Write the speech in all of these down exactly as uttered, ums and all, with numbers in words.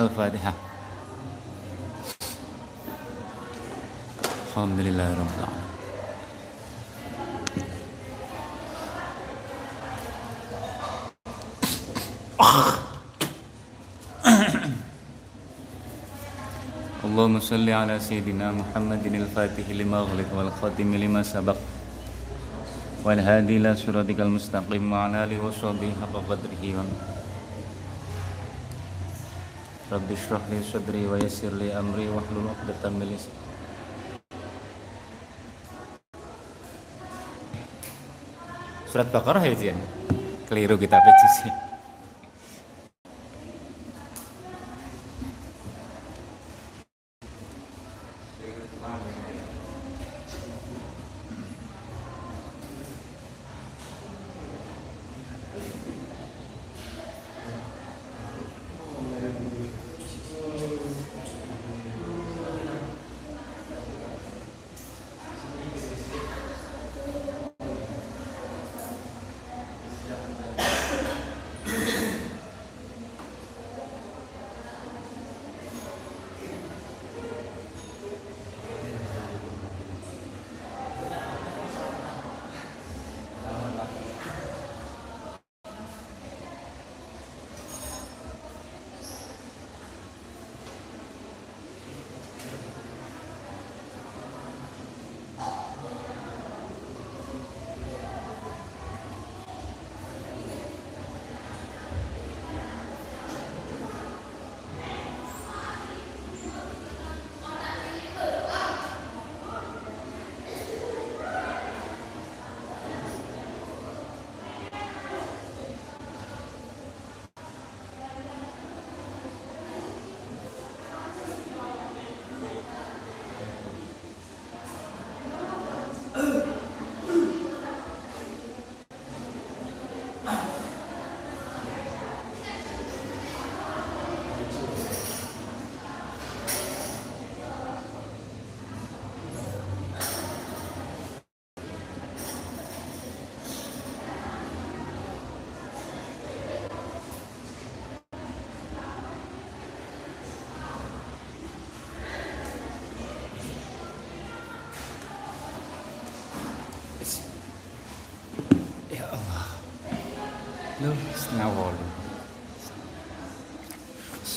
Al-Fatihah. Alhamdulillahirabbil alamin. Allahumma shalli ala sayyidina Muhammadin al-Fatih lima ughliq wal khatim lima sabaq wal hadi ila siratal mustaqim wa ala alihi wa sahbihi haqqa qadrihi wa Rabbi shrah li sadri wa yassir li amri wahlul 'uqdatam min lisani Surat Baqarah ya Jian? Keliru kita baca sih.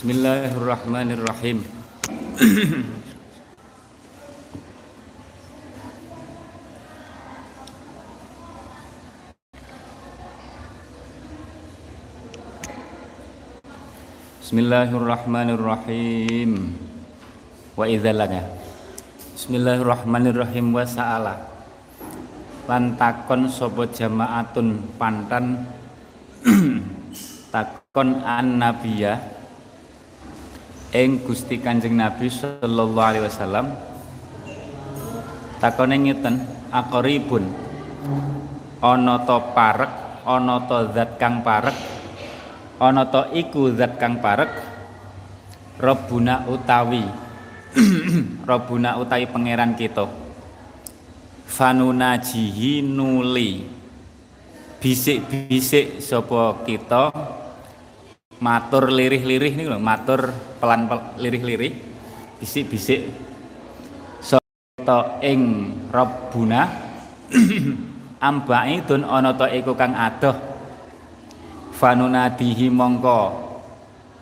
Bismillahirrahmanirrahim. Bismillahirrahmanirrahim. Wa idzalana. Bismillahirrahmanirrahim wa sa'ala. Lan takon sapa jamaatun pantan takon an nabiyah ing Gusti Kanjeng Nabi sallallahu alaihi wasallam takone ngeten aqribun ana ta parek ana ta zat kang parek ana ta iku zat kang parek Rabbuna utawi Rabbuna utawi pangeran kita fanunajihi nuli bisik-bisik sapa kita matur lirih-lirih nih loh, matur pelan-pelan lirih-lirih, bisik-bisik. Soto ing Rabbuna, ambai dun onoto iku kang adoh. Fanunadihi mongko,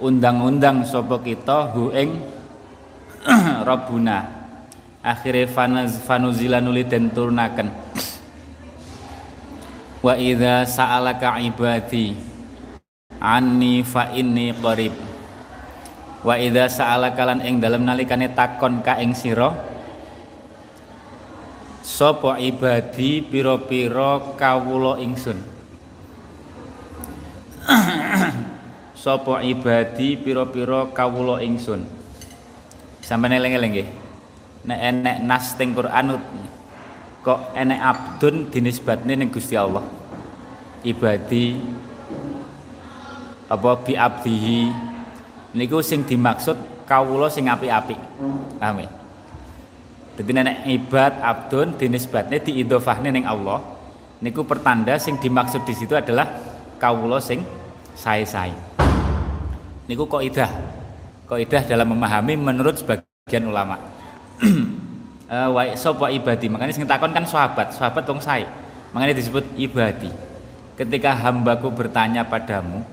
undang-undang sopo kita hueng Rabbuna. Akhire fanuzilanuli den turnaken. Wa idza sa'alaka ibadi anni fa inni qarib wa idza sa'alaka lan ing dalem nalikane takon ka ing sira sapa ibadi pira-pira kawula ingsun sapa ibadi pira-pira kawula ingsun sampeyan eling-eling nggih nek enek nas teng Quran kok enek abdun dinisbatne ning Gusti Allah ibadi apa bi abdihi niku sing dimaksud kawula sing apik-apik. Amin. Dadi nek ibad abdun dinisbatne diidhofahne ning Allah niku pertanda sing dimaksud di situ adalah kawula sing sae-sae. Niku kaidah kaidah dalam memahami menurut sebagian ulama. Wa sapa ibadi, makanya sing takon kan sahabat, sahabat wong sae. Makanya disebut ibadi. Ketika hambaku bertanya padamu,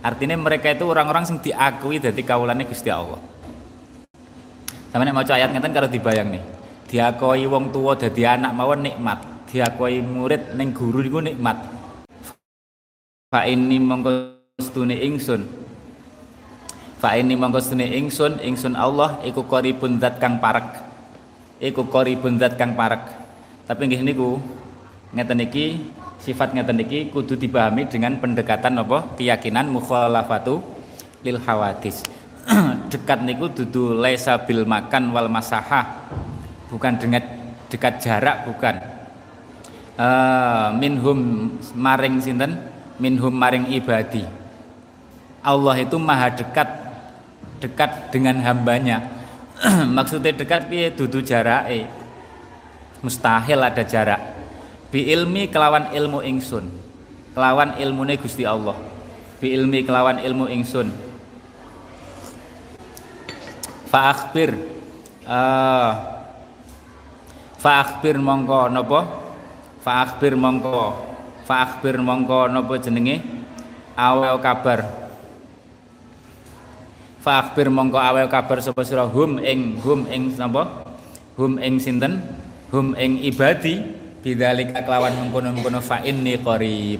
artinya mereka itu orang-orang sing diakui dadi kawulane Gusti Allah. Sampeyan maca ayat ngeten karo dibayang nih. Diakui wong tuwa dadi anak mawon nikmat, diakui murid ning guru niku nikmat. Fa ini mongko stune ingsun. Fa ini mongko stune ingsun, ingsun Allah iku qaribun zat kang parek. Iku qaribun zat kang parek. Tapi nggih niku ngeten iki sifat ngeten iki kudu dipahami dengan pendekatan apa? Keyakinan mukhalafatu lil hawadis. Dekat niku dudu laisa bil makan wal masahah. Bukan dengan dekat jarak, bukan. Uh, minhum maring sinten? Minhum maring ibadi. Allah itu maha dekat, dekat dengan hambanya. Maksudnya dekat piye dudu jarake. Mustahil ada jarak. Bi ilmi kelawan ilmu ingsun. Kelawan ilmune Gusti Allah. Bi ilmi kelawan ilmu ingsun. Fa akhbir uh, Fa akhbir mongko napa? Fa akhbir mongko. Fa akhbir mongko napa jenenge? Awal kabar. Fa akhbir mongko awal kabar sapa sira hum ing hum ing napa hum ing sinten hum ing ibadi bidzalika kelawan mengkono-mengkono fa inni qarib.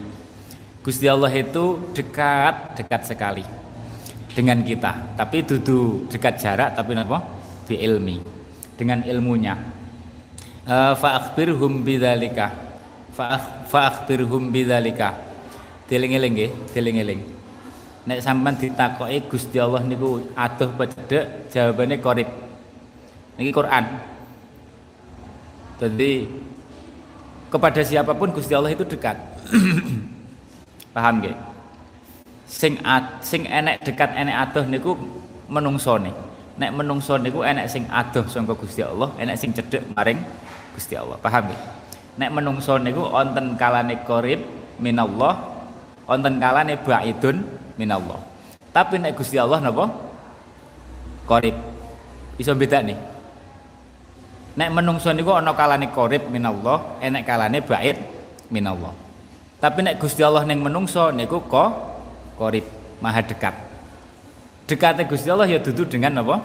Gusti Allah itu dekat, dekat sekali dengan kita, tapi dudu dekat jarak tapi napa bi ilmi, dengan ilmunya. Uh, fa akhbirhum bidzalika fa fa akhbirhum bidzalika diling-eling nggih diling-eling. Nek sampean ditakoki Gusti Allah niku adoh pecedhek, jawabane qarib. Niki Quran. Jadi kepada siapapun Gusti Allah itu dekat. Paham nggih? Sing at, sing enek dekat enek adoh niku menungsone. Nek menungsone niku enek sing adoh sangka Gusti Allah, enek sing cedhek maring Gusti Allah. Paham nggih? Nek menungsone niku wonten kalane qarib minallah, wonten kalane baidun minallah. Tapi nek Gusti Allah napa? Qarib. Iso beda nih. Nek menungso niku ana kalane qarib minallah, enek kalane bait minallah. Tapi nek Gusti Allah ning menungso niku ka qarib, maha dekat. Dekate Gusti Allah ya dudu dengan napa?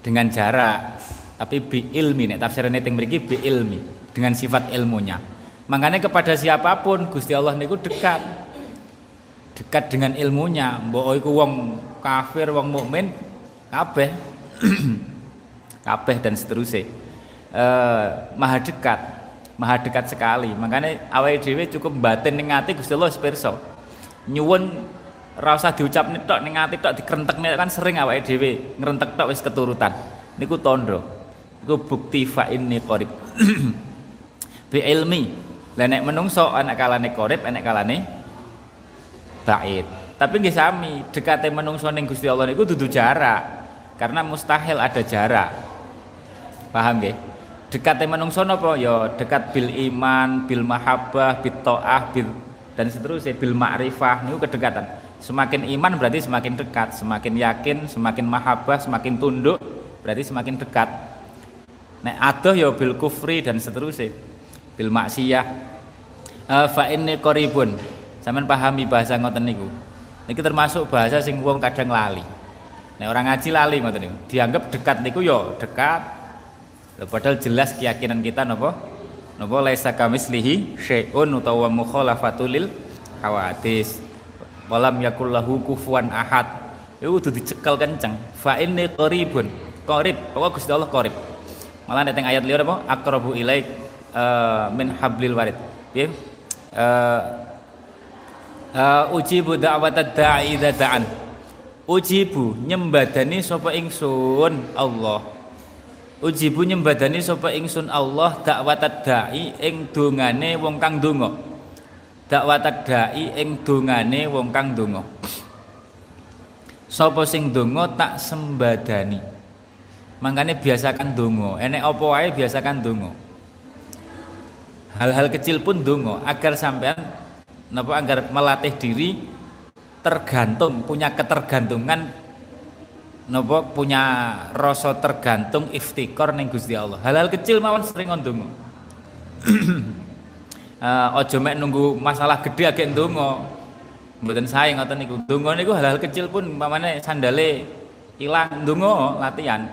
Dengan jarak. Tapi bi ilmi nek tafsirane teng mriki bi ilmi, dengan sifat ilmunya. Makanya kepada siapapun Gusti Allah niku dekat. Dekat dengan ilmunya, mbok iku wong kafir, wong mukmin, kabeh, kabeh dan seterusnya. E, maha dekat, maha dekat sekali. Makanya awake dhewe cukup batin ning ati Gusti Allah pirsa. Nyuwun ra usah diucapne tok ning ati tok dikrentekne kan sering awake dhewe ngrentek tok wis keturutan. Niku tandha. Niku bukti fa inni qarib. Bi ilmi. Lah nek menungso ana kalane qarib, ana kalane bait. Tapi nggih sami, dekate menungso ning Gusti Allah niku dudu jarak. Karena mustahil ada jarak. Paham nggih? Dekate menungso napa ya dekat bil iman, bil mahabbah, bit taah, bil dan seterusnya, bil ma'rifah niku kedekatan. Semakin iman berarti semakin dekat, semakin yakin, semakin mahabbah, semakin tunduk berarti semakin dekat. Nek adoh ya bil kufri dan seterusnya, bil maksiyah. Uh, fa inni qaribun. Sampeyan pahami bahasa ngoten niku. Niki termasuk bahasa sing wong kadang lali. Nek orang ngaji lali ngoten niku. Dianggap dekat niku ya dekat. Lho padahal jelas keyakinan kita napa? Napa laisa kamislihi syai'un utawa mukhalafatul lil hawadis. Walam yakul lahu kufuwan ahad. Iku kudu dicekel kenceng. Fa inni qaribun. Qarib, pokoke Gusti Allah qarib. Malah nek teng ayat liya napa? Aqrabu ilaik uh, min hablil warid. Nggih. Uh, Uh, ujibu da'watad da'i idza da'an. Ujibu nyembadani sapa ingsun Allah. Ujibu nyembadani sapa ingsun Allah da'watad da'i ing dongane wong kang donga. Da'watad da'i ing dongane wong kang donga. Sapa sing donga tak sembadani. Mangkane biasakan donga. Enek apa wae biasakan donga. Hal-hal kecil pun donga agar sampean napa anggar melatih diri tergantung, punya ketergantungan Napa punya rasa tergantung iftikor ning Gusti Allah. Halal kecil mawon sering ndonga. uh, aja mek nunggu masalah gede agek ndonga. Mboten sae ngoten niku. Ndonga niku halal kecil pun umpamane sandale ilang ndonga latihan.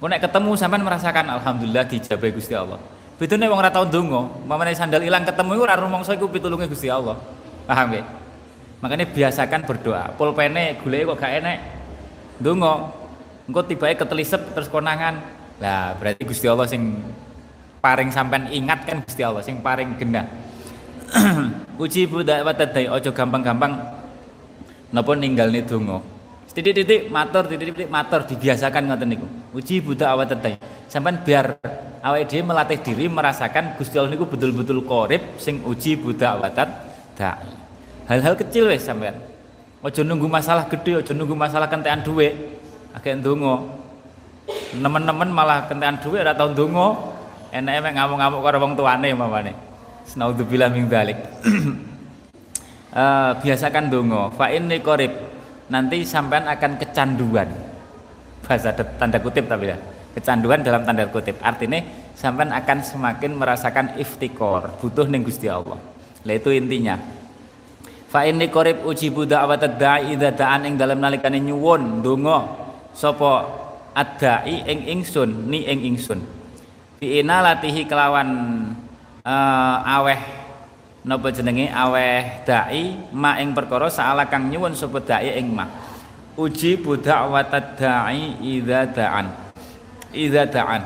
Kok nek ketemu sampean merasakan alhamdulillah dijabahi Gusti Allah. Bedone wong ora tau ndonga, umpamane sandal ilang ketemu iku ora rumangsa iku pitulunge Gusti Allah. Paham nggih? Makanya biasakan berdoa. Pulpene goleke kok gak enek. Ndonga, engko tibae ketelisep terus konangan. Lah, berarti Gusti Allah sing paring sampean ingat kan Gusti Allah sing paring genah. Uji budak watadai aja gampang-gampang napa ninggalne donga. Titik-titik matur, titik-titik matur dibiasakan ngoten niku. Uji budak watadai. Sampean biar awake dhewe melatih diri merasakan Gusti Allah niku betul-betul qorib sing uji budak watadai. Hal-hal kecil wis sampean. Ojo nunggu masalah gede, ojo nunggu masalah kentean duit agak ndonga. Nemen-nemen malah kentean duit ora tau ndonga, enake mek ngamuk-ngamuk karo wong tuane mamane. Naudzubillah min dzalik. uh, biasakan ndonga, fa inni qarib. Nanti sampean akan kecanduan. Bahasa tanda kutip tapi ya. Kecanduan dalam tanda kutip. Artinya sampean akan semakin merasakan iftikor, butuh ning Gusti Allah. Lah itu intinya. Fa inni qarib ujibu da'watad da'i idza da'an ing dalem nalikane nyuwun ndonga sapa ad-da'i ing ingsun ni ing ingsun bi inalatihi kelawan uh, aweh napa jenenge aweh da'i ma ing perkara saala kang nyuwun sapa da'i ing ma ujibu da'watad da'i idza da'an idza da'an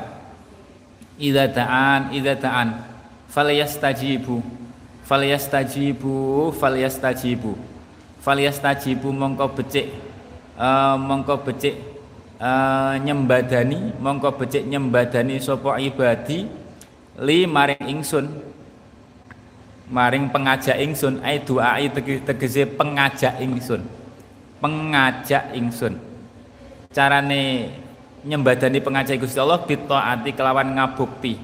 idza da'an idza da'an falyastajibu falyastajibu falyastajibu falyastajibu mongko becik uh, mongko becik uh, nyembadani mongko becik nyembadani sapa ibadi li maring ingsun maring pengajak ingsun ai duai tegese pengajak ingsun pengajak ingsun carane nyembadani pengajak Gusti Allah bitaati kelawan ngabukti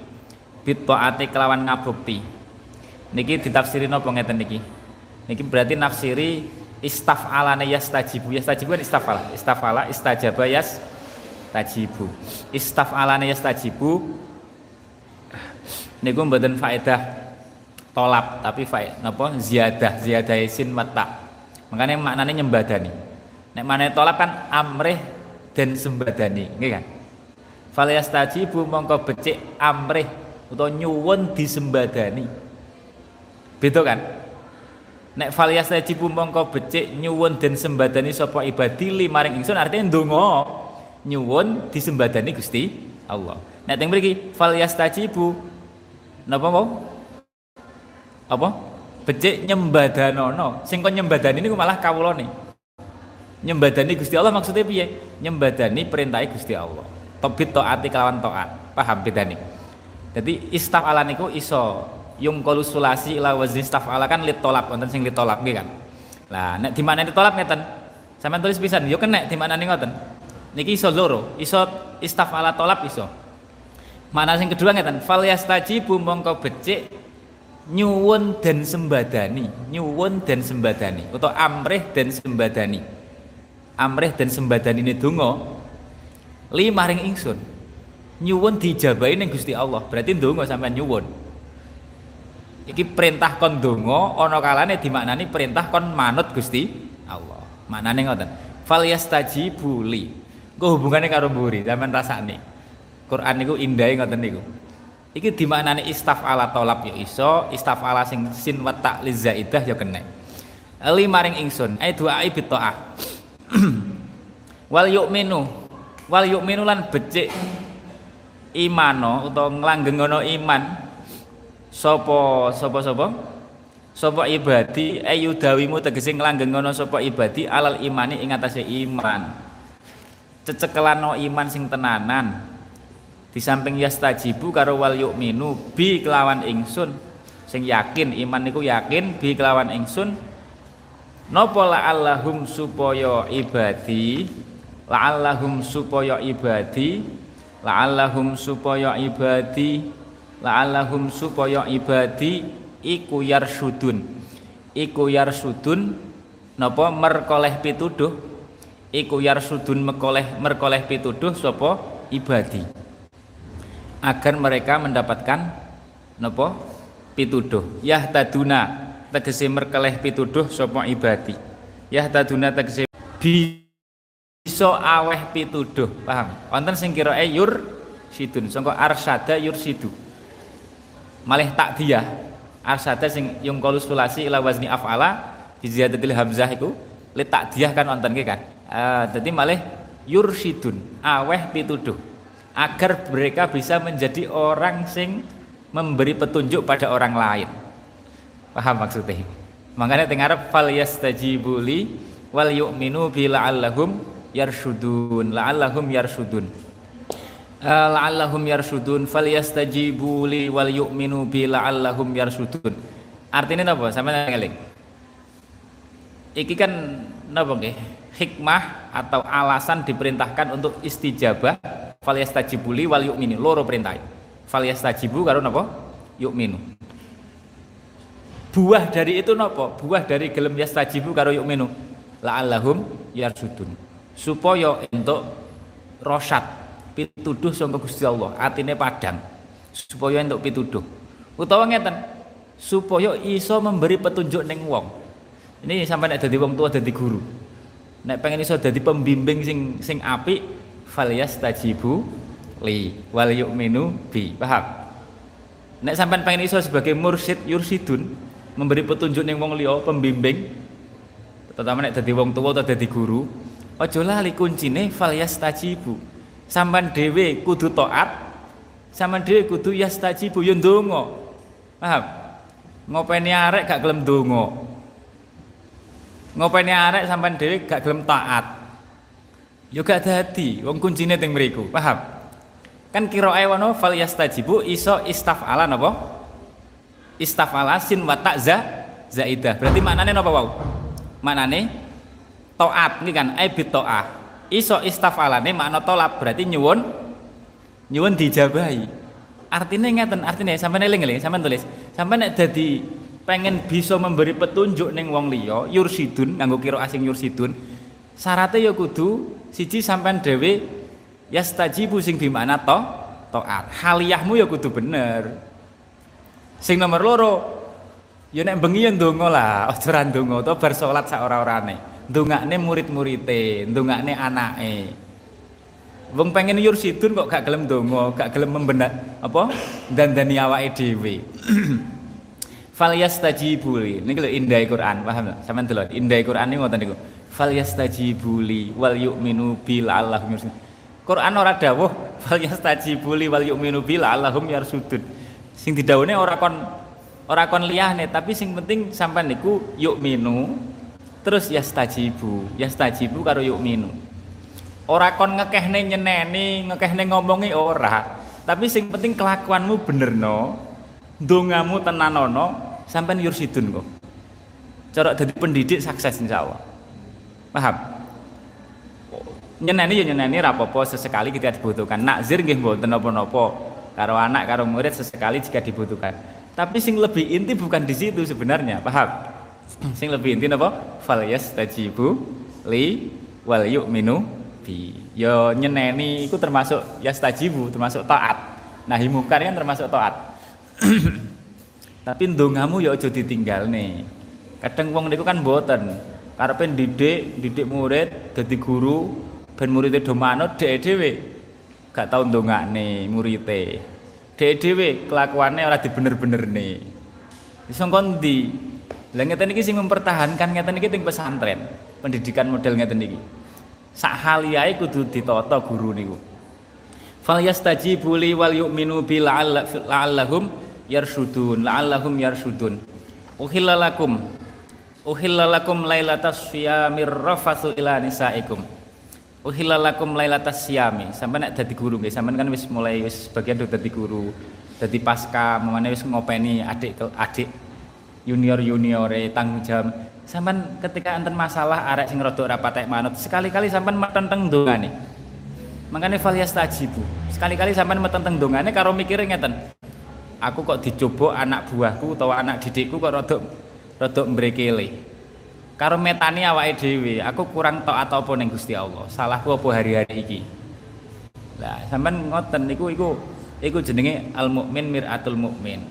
bitaati kelawan ngabukti. Niki ditafsiri napa ngeten niki. Niki berarti nafsiri istaf'alana yastajibu. Yastajibu kan istaf'ala. Istaf'ala istajaba yastajibu. Istaf'alana yastajibu niku mboten faedah tolap tapi faedah napa ziyadah, ziyadah sin mata. Makane maknane nyembadani. Nek maknane tolap kan amrih dan sembadani, nggih kan? Fal yastajibu mongko becik amrih utawa nyuwun disembadani. Beda kan? Nek falyastajibu mongko becik nyuwun den sembadani sapa ibadi li maring ingsun artinya ndonga nyuwun disembadani Gusti Allah. Nek teng mriki falyastajibu napa mau? Apa? Becik nyembadanono. Sing kon nyembadani niku malah kawulane. Nyembadani Gusti Allah maksudnya piye? Nyembadani perintahe Gusti Allah. Tobit taati kelawan taat. Paham bedane? Dadi istaf'ala niku iso yung kolusulasi ila wazni staf'ala kan litolap konten sing litolap nggih kan. Lah nek di maknane litolap ngeten. Sampeyan tulis pisan yo kenek di maknane ngoten. Niki iso loro, iso istaf'ala tolap iso. Makna sing kedua ngeten, fal yastajibu mongko becik nyuwun den sembadani, nyuwun den sembadani utawa amrih den sembadani. Amrih den sembadanine donga li maring ingsun. Nyuwun diijabahi ning Gusti Allah. Berarti ndonga sampeyan nyuwun. Iki perintah kon ndonga ana kalane dimaknani perintah kon manut Gusti Allah. Manane ngoten. Fal yastajibu li. Engko hubungane karo mburi, sampean rasakne. Quran niku indahe ngoten niku. Iki dimaknani istaf'ala tolab ya iso, istaf'ala sing sin wa ta liz zaidah ya kene. Ali maring ingsun, ai dua'i bi ta'ah. Wal yu'minu. Wal yu'minu lan becik imano utawa nglanggengono iman. Sopo sopo sopo sopo ibadi ayudawimu tegese nglanggengono sopo ibadi alal imani ing atase iman cecekelano iman sing tenanan di samping yastajibu karo wal yu'minu bi kelawan ingsun sing yakin iman niku yakin bi kelawan ingsun napa la'allahum supaya ibadi la'allahum supaya ibadi la'allahum supaya ibadi la'allahum supaya ibadi iku yarsudun iku yarsudun napa merkoleh pituduh iku yarsudun mekoleh merkoleh pituduh sopo ibadi, agar mereka mendapatkan nopo pituduh. Yahtaduna tegese merkoleh pituduh sopo ibadi, yahtaduna tegese bisa aweh pituduh, paham? Wonten sing kiroe yur sidun, sangko arsada yur sidu malih takdiyah, arsada sing yung kolusulasi ila wazni af'ala dijadikan hamzah itu li takdiyah kan wonten ki kan. Uh, jadi malih yursidun aweh pituduh agar mereka bisa menjadi orang sing memberi petunjuk pada orang lain, paham maksudnya? Makanya tengarap fal yastajibu li wal yu'minu bi la'allahum yarsudun, la'allahum yarsudun, uh, la'allahum yarsudun fal yastajibu li wal yu'minu bi la'allahum yarsudun. Artinya apa? Sama ngeling iki kan napa nggih? Hikmah atau alasan diperintahkan untuk istajabah, fal yastajibu li wal yu'minu, loro perintah. Fal yastajibu karo napa? Yu'minu. Buah dari itu napa? Buah dari gelem yastajibu karo yu'minu, la'allahum yarsudun. Supaya entuk rosyad, pituduh sangka Gusti Allah, atine padhang. Supaya entuk pituduh. Utawa ngeten, supaya iso memberi petunjuk ning wong. Ini sampai nek dadi wong tuwa dadi guru. Nek pengen iso dadi pembimbing sing sing apik, fal yastajibu li wal yu'minu bi, paham? Nek sampean pengen iso sebagai mursyid yursidun, memberi petunjuk ning wong liya, pembimbing, terutama nek dadi wong tuwa atau dadi guru, aja lali kuncine fal yastajibu. Sampean dhewe kudu taat, sampean dhewe kudu yastajibu, yo ndonga, paham? Ngopeni arek gak gelem ndonga, ngopeni arek sampean dhewe gak gelem taat, yo gak dadi, wong kuncine teng mriku, paham? Kan kiroe wono fal yastajibu iso istaf'ala napa? Istaf'ala sin wa ta'za zaidah. Berarti maknane napa wau? Maknane taat iki kan ai bi ta'ah. Iso istaf'alane makna tolab, berarti nyuwun nyuwun dijabahi. Artine ngeten, artine sampeyan eling-eling, sampeyan tulis. Sampeyan nek dadi pengen bisa memberi petunjuk ning wong liya, yursidun nganggo kira asing yursidun, syaratnya ya kudu siji sampean dhewe yastajibu sing bimana to taat, haliyahmu ya kudu bener. Sing nomor loro ya nek bengi ya ndonga lah, aja ra ndonga to bar salat sak ora-orane, ndongakne murid-muride, ndongakne anake. Wong pengen yursidun kok gak gelem ndonga, gak gelem membenak apa ndandani awake dhewe. Fal yastajibu li, niki lho indahe Quran, paham ta? Sampeyan delok indahe Quran niku ngoten niku. Fal yastajibu li wal yu'minu bi la'allahum yarsudun. Quran ora dawuh fal yastajibu li wal yu'minu bi la'allahum yarsudun. Sing didhawuhne ora kon ora kon liyane, tapi sing penting sampean niku yu'minu terus yastajibu, yastajibu karo yu'minu. Ora kon ngekehne nyeneni, ngekehne ngomongi ora, tapi sing penting kelakuanmu benerno. Ndongamu tenanono sampean yursidun kok. Cara dadi pendidik sukses insyaallah. Paham? Nyeneni ya nyeneni ra apa-apa sesekali ketika dibutuhkan. Nakzir nggih mboten napa-napa karo anak karo murid sesekali jika dibutuhkan. Tapi sing lebih inti bukan di situ sebenarnya, paham? Sing lebih inti napa? Fal yastajibu li wal yu'minu bi. Ya nyeneni iku termasuk yastajibu, termasuk taat. Nahi mungkar kan termasuk taat. Tapi ndongamu ya aja ditinggalne. Kadang wong niku kan mboten karepe didik, didik murid dadi guru ben muridé do manut dhek dhewe. Gak tau ndongakne muridé. Dhek dhewe kelakuane ora dibener-benerne. Iso kon ndi? Lah ngeten iki sing mempertahankan ngeten iki teng pesantren. Pendidikan model ngeten iki. Sak haliyae kudu ditata guru niku. Fal yastajibu li wal yu'minu bi la'allahum yarsudun, la'allahum yarsudun. Uhilla lakum uhilla lakum lailatas siyamir rafatsu ila nisaikum. Uhilla lakum lailatas siyami. Sampeyan nek dadi guru nggih, sampeyan kan wis mulai wis bagian dadi guru, dadi pasca, mamane wis ngopeni adik-adik junior-juniore tanggung jawab. Sampeyan ketika enten masalah arek sing rada ora patek manut, sekali-kali sampeyan metenteng dongane. Makanya fal yastajibu. Sekali-kali sampean metenteng dongane karo mikire ngeten. Aku kok dicoba anak buahku utawa anak didikku kok rodok rodok mbrekele. karo metani awake dhewe, aku kurang taat apa ning Gusti Allah, salahku apa hari-hari iki. Lah sampean ngoten niku iku iku jenenge al mukmin miratul mukmin.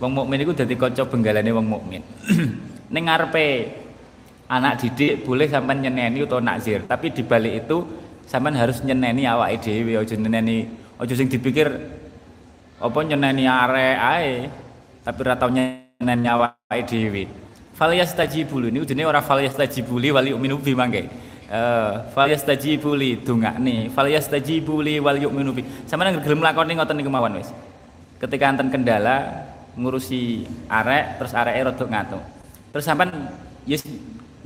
Wong mukmin iku dadi kaca benggalane wong mukmin. Ning ngarepe anak didik boleh sampean nyeneni utawa nakzir, tapi di balik itu sampean harus nyeneni awake dhewe, aja nyeneni aja sing dipikir apa nyeneni arek ae, tapi ora tau nyeneni awake dhewe. Falyastajibuli niku jenenge ora falyastajibuli wal yu'minu bi mangke. Uh, falyastajibuli dongakne, falyastajibuli wal yu'minu bi. Sampeyan gelem lakoni ngoten niku mawon wis. Ketika enten kendala ngurusi arek terus areke rada ngatuk. Terus sampean yes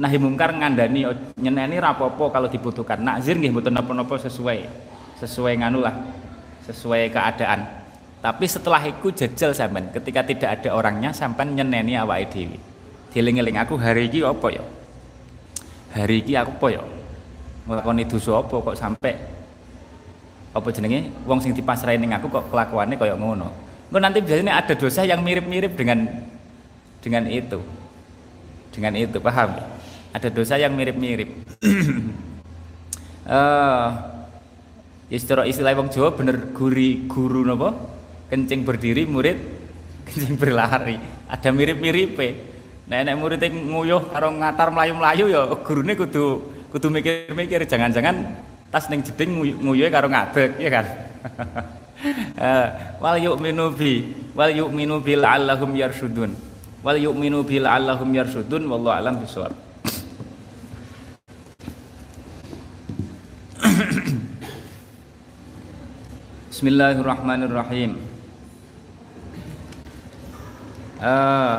nahi mungkar ngandani nyeneni rapopo kalau dibutuhkan. Nakzir nggih mboten napa-napa sesuai sesuai nganulah, sesuai keadaan. Tapi setelah iku jajal sampean ketika tidak ada orangnya sampean nyeneni awake dhewe. Eling-eling aku hari ini apa ya? Hari ini aku apa ya? Ngelakoni dosa apa kok sampai apa jenenge wong sing dipasrahi ning aku kok kelakuannya kayak ngono. Engko nanti biasanya ada dosa yang mirip-mirip dengan dengan itu. Dengan itu paham? Ada dosa yang mirip-mirip. Eh istilah istilah wong Jawa bener guri guru napa? Kencing berdiri murid kencing berlari. Ada mirip-miripe. Nek nek murid e nguyuh karo ngatar mlayu-mlayu ya gurune kudu kudu mikir-mikir jangan-jangan tas ning jeding nguyuhe karo ngadeg ya kan. Eh wal yu'minu bi wal yu'minu bil allahum yarshudun. Wal yu'minu bil allahum yarshudun wallahu alam bisawab. Bismillahirrahmanirrahim. Eh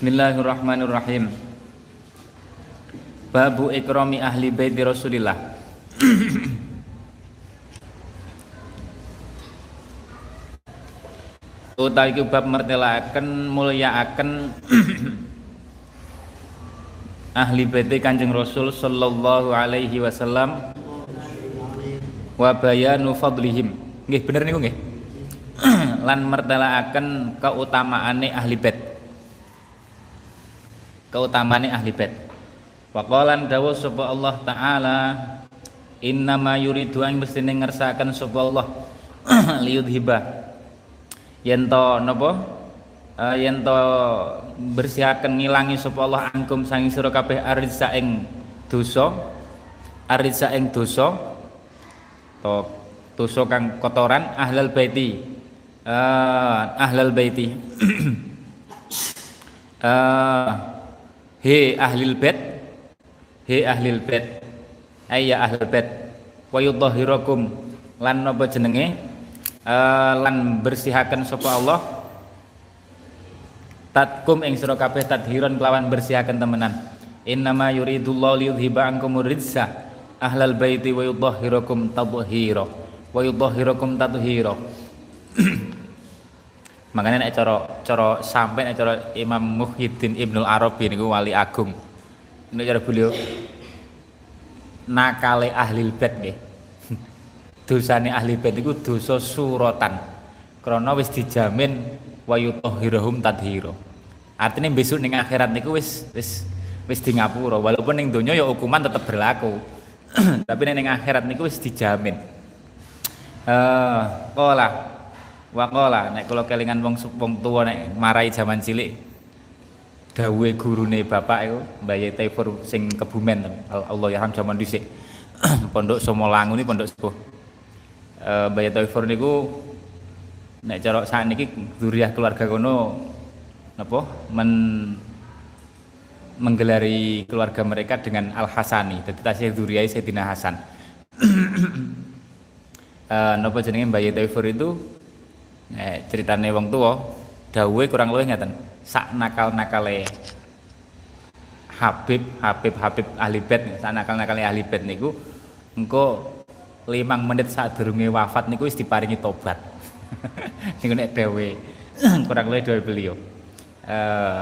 Bismillahirrahmanirrahim. Babu ikrami ahli baiti Rasulillah. Utawi bab mertelaken mulyaaken ahli baiti Kanjeng Rasul sallallahu alaihi wasallam wa bayanu fadlihim. Nggih bener niku nggih. Lan mertelaken keutamaane ahli bait. Keutamaane ahli bait. Waqalan dawu sapa Allah taala innama yuridu an mestine ngersaken sapa Allah liudhiba. Yen to napa? Uh, yen to bersihaken ngilangi sapa Allah angkum sanging sira kabeh arisa ing dosa. Arisa ing dosa to dosa kang kotoran ahlal baiti. Uh, ahlal baiti. uh, He ahlil bait, he ahlil bait, ayya ahlil bait, wa yudhahirakum lan napa jenenge uh, lan bersihaken sapa Allah tatkum ing sira kabeh tadhiron kelawan bersihaken temenan. Innama yuridullahu liyudhiba ankum ridza ahlal baiti wa yudhahirakum tadhhira wa yudhahirakum tadhhira. Makanya nek cara cara sampai nek cara Imam Muhyiddin Ibnul Arabi niku wali agung. Nek cara beliau nakale ahlil bait nggih. Dosane ahli bait niku dosa suratan. Karena wis dijamin wa yutahhirahum tadhira. Artinya besok ning akhirat niku wis wis wis di ngapura walaupun ning donya ya hukuman tetap berlaku. Tapi ning akhirat niku wis dijamin. Eh qala Wakola, nek kalau kelingan wong wong tua nek marai zaman cilik, dawuhe gurune bapak itu Mbah Tepur sing Kebumen, Allah yarham zaman dhisik, pondok Somolangu ini pondok sepuh. Uh, Mbah Tepur niku nek cara sakniki dzuriyah keluarga kono napa men menggelari keluarga mereka dengan Al Hasani, dadi tasih dzuriyah Sayyidina Hasan. uh, napa jenenge Mbah Tepur itu? Eh, ceritane wong tuwa dawuhe kurang luwih ngeten sak nakal-nakale Habib Habib Habib ahli bait sak nakal-nakale ahli bait niku engko lima menit sadurunge wafat niku wis diparingi tobat niku nek dhewe kurang luwih dhewe beliau. Eh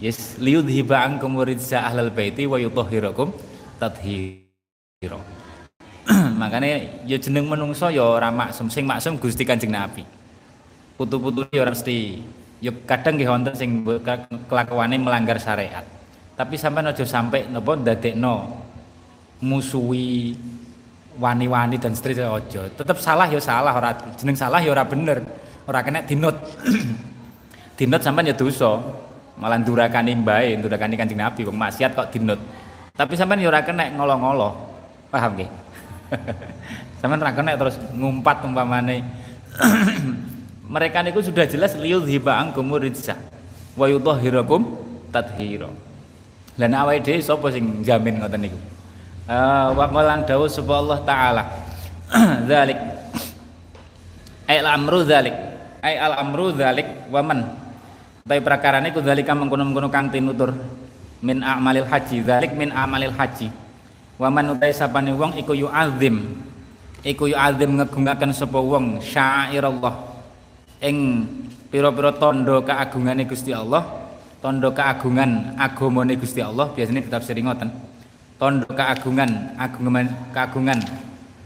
yes liyudhiba ankum ridza ahlal baiti wa yutahhirakum tathhira. Makane ya jeneng menungso ya ora maksum, sing maksum Gusti Kanjeng Nabi. Putu-putune ya ora mesti. Ya kadang nggih wonten sing kelakuane melanggar syariat. Tapi sampean aja sampe napa ndadekno musuhi wani-wani dan seterusnya aja. Tetep salah ya salah, ora jeneng salah ya ora bener. Ora kena dinut. Dinut sampean ya dosa. Malah ndurakani mbae, ndurakani Kanjeng Nabi wong maksiat kok dinut. Tapi sampean ya ora kena ngolo-ngolo. Paham nggih? Sampean ora kena terus ngumpat umpamane. Mereka niku sudah jelas liyudhiba ankum ridza wa yutahhirakum tathhira. Lah nek awake dhewe sapa sing jamin ngoten niku? Eh wa qalan dawuh sapa Allah taala. Zalik ay al amru zalik. Ay al amru zalik wa man. Tapi perkara niku zalika mengkono-mengkono kang tinutur min a'malil haji zalik min a'malil haji. Wa man utai sapane wong iku yu'azim. Iku yu'azim ngegungaken sapa wong sya'irallah. Ing pira-pira tondo keagungane Gusti Allah, tondo keagungan agamane Gusti Allah biasanya ditafsir ngoten. Tondo keagungan, agungan keagungan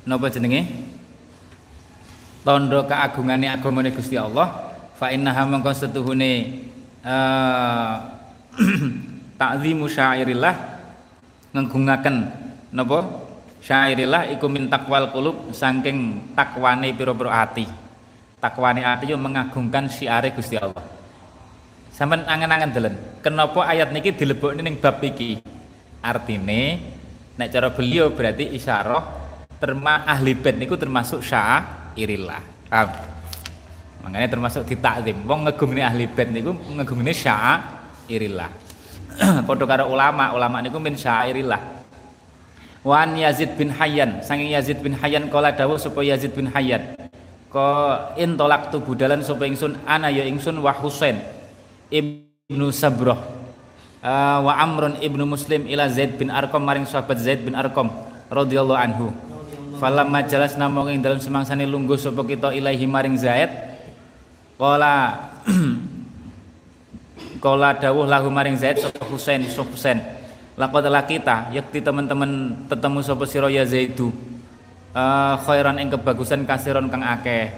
napa jenenge? Tondo keagungane agamane Gusti Allah, fa innaha mangko setuhune eh ta'zimu syairillah nggungaken napa? Syairillah iku min taqwal qulub saking takwane pira-pira ati. Takwani ati yo mengagungkan syiare Gusti Allah. Sampeyan angen-angen deleng, kenapa ayat niki dilebokne ning bab iki? Artine nek cara beliau berarti isyarah terma ahli bait niku termasuk syairillah. Paham? Mangane termasuk ditakzim. Wong ngegungni ahli bait niku ngegungni syairillah. Padha karo ulama, ulama niku min syairillah. Wan Yazid bin Hayyan, saking Yazid bin Hayyan kala dawuh supaya Yazid bin Hayyan ko intolak tu budalan sapa ingsun ana ya ingsun wa Husain ibnu Sabrah uh, wa Amrun ibnu Muslim ila Zaid bin Arqam maring sahabat Zaid bin Arqam radhiyallahu anhu falamma jalasna monging dalam semangsane lungguh sapa kita ilahi maring Zaid qala qala dawuh lahu maring Zaid sapa Husain sapa Husain laqad laqita yakti teman-teman ketemu sapa sira ya Zaidu Uh, khairan ing kebagusan kasiron kang akeh.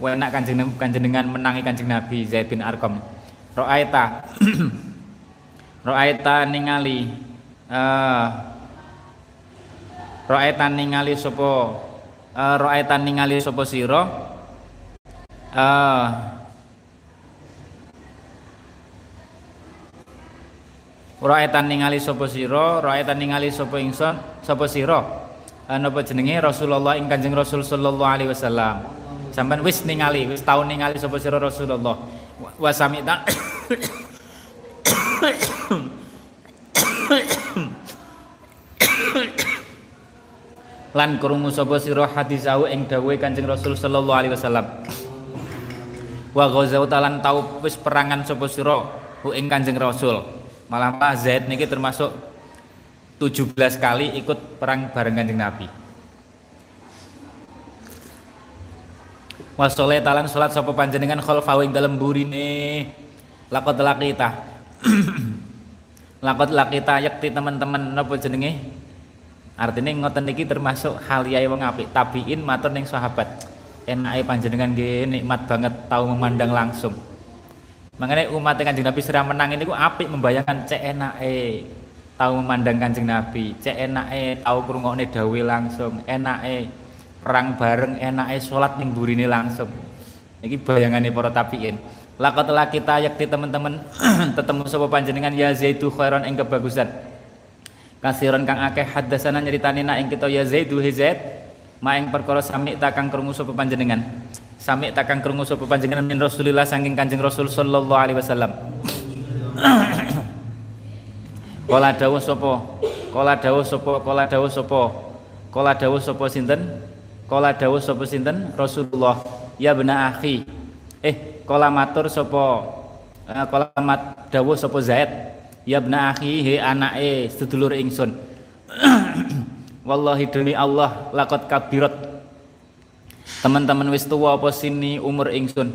Wenak kanjenengan kanjenengan menangi Kanjeng Nabi Zaid bin Arqam. Ra'aita. Ra'aita ningali uh, Ra'aita ningali sapa uh, Ra'aita ningali sapa sira uh, Ra'aita ningali sapa sira Ra'aita ningali sapa ingsun sapa sira napa jenenge Rasulullah ing Kanjeng Rasul sallallahu alaihi wasallam. Sampeyan wis ningali, wis tau ningali sapa sira Rasulullah. Wa sami'ta lan krungu sapa sira hadis awu ing dawuhe Kanjeng Rasul sallallahu alaihi wasallam. Wa ghazawta lan tau wis perangan sapa sira ing Kanjeng Rasul. Malah Zaid niki termasuk tujuh belas kali ikut perang bareng Kanjeng Nabi. Wasole talan salat sapa panjenengan khalfahu ing dalem burine. Laqad laqita. Laqad laqita yakti teman-teman napa jenenge? Artine ngoten niki termasuk haliyae wong apik, tabiin matur ning sahabat. Enake panjenengan nggih nikmat banget tau memandang langsung. Mangane umat Kanjeng Nabi sira menang niku apik membayangkan cek enake. Tahu memandang Kanjeng Nabi, cek enake tahu krungokne dawuh langsung, enake perang bareng, enake salat ning burine langsung. Niki bayangane para tabiin. Laqad laqita yakti teman-teman ketemu sapa panjenengan ya Zaidu khairan ing kebagusan. Kasiron kang akeh hadasana nyeritani nak ing kita ya Zaidu Zaid, maing perkara sami takang krungu sapa panjenengan. Sami takang krungu sapa panjenengan min Rasulillah saking Kanjeng Rasul sallallahu alaihi wasallam. Kala dawuh sapa? Kala dawuh sapa? Kala dawuh sapa? Kala dawuh sapa sinten? Kala dawuh sapa sinten? Rasulullah, ya bena akhi. Eh, kala matur sapa? Kala mat dawuh sapa Zaid? Ya bena akhi, he anake sedulur ingsun. Wallahi demi Allah laqad kabirat. Teman-teman wis tuwa apa sini umur ingsun.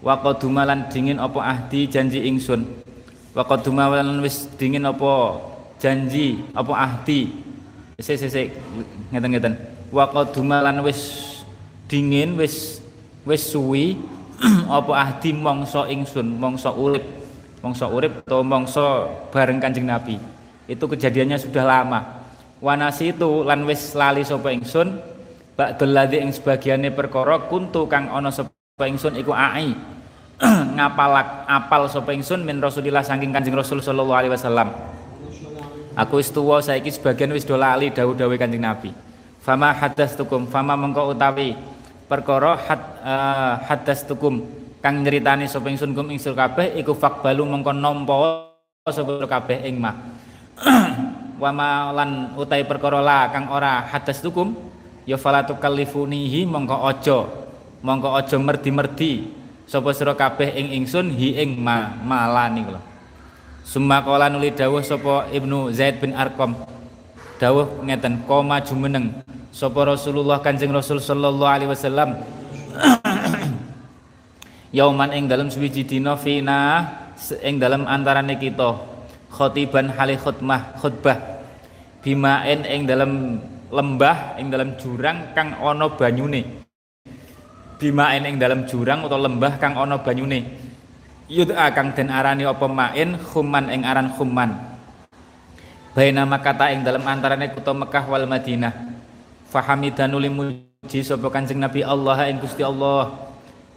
Wa qaduma lan dingin apa ahdi janji ingsun. Wa qaduma lan wis dingin apa janji apa ahdi. Sik sik sik ngeten-ngeten. Wa qaduma lan wis dingin wis wis suwi apa ahdi mongso ingsun, mongso urip, mongso urip atau mongso bareng Kanjeng Nabi. Itu kejadiannya sudah lama. Wanasi itu lan wis lali sapa ingsun ba'dul ladzi ing sebagiane perkara kuntu kang ana sapa ingsun iku ai ngapalak apal sapa ingsun min Rasulillah saking Kanjeng Rasul sallallahu alaihi wasallam. Aku wis tuwa saiki sebagian wis do lali dawuh-dawuhe Kanjeng Nabi. Fama hadastukum fama mengko utawi perkara had uh, hadastukum kang nyeritani sapa ingsun kum ingsul kabeh iku faqbalu mengko nampa sapa kabeh ing mah. Wa malan utai perkara la kang ora hadas tukum ya falatu kallifunihi mongko aja mongko aja merdi-merdi sapa sira kabeh ing ingsun hi ing ma malani kula summa qala nuli dawuh sapa Ibnu Zaid bin Arqam dawuh ngeten koma jumeneng sapa Rasulullah Kanjeng Rasul sallallahu alaihi wasallam yauman ing dalem suwiji dina fina ing dalem antarane kita khotiban hali khutmah khutbah bimaen ing dalam lembah ing dalam jurang kang ana banyune bimaen ing dalam jurang utawa lembah kang ana banyune yudha kang den arani apa maen khumman ing aran khumman baina makata ing dalam antarane kutha Mekah wal Madinah fahamidanul muji sapa Kanjeng Nabi Allah ing Gusti Allah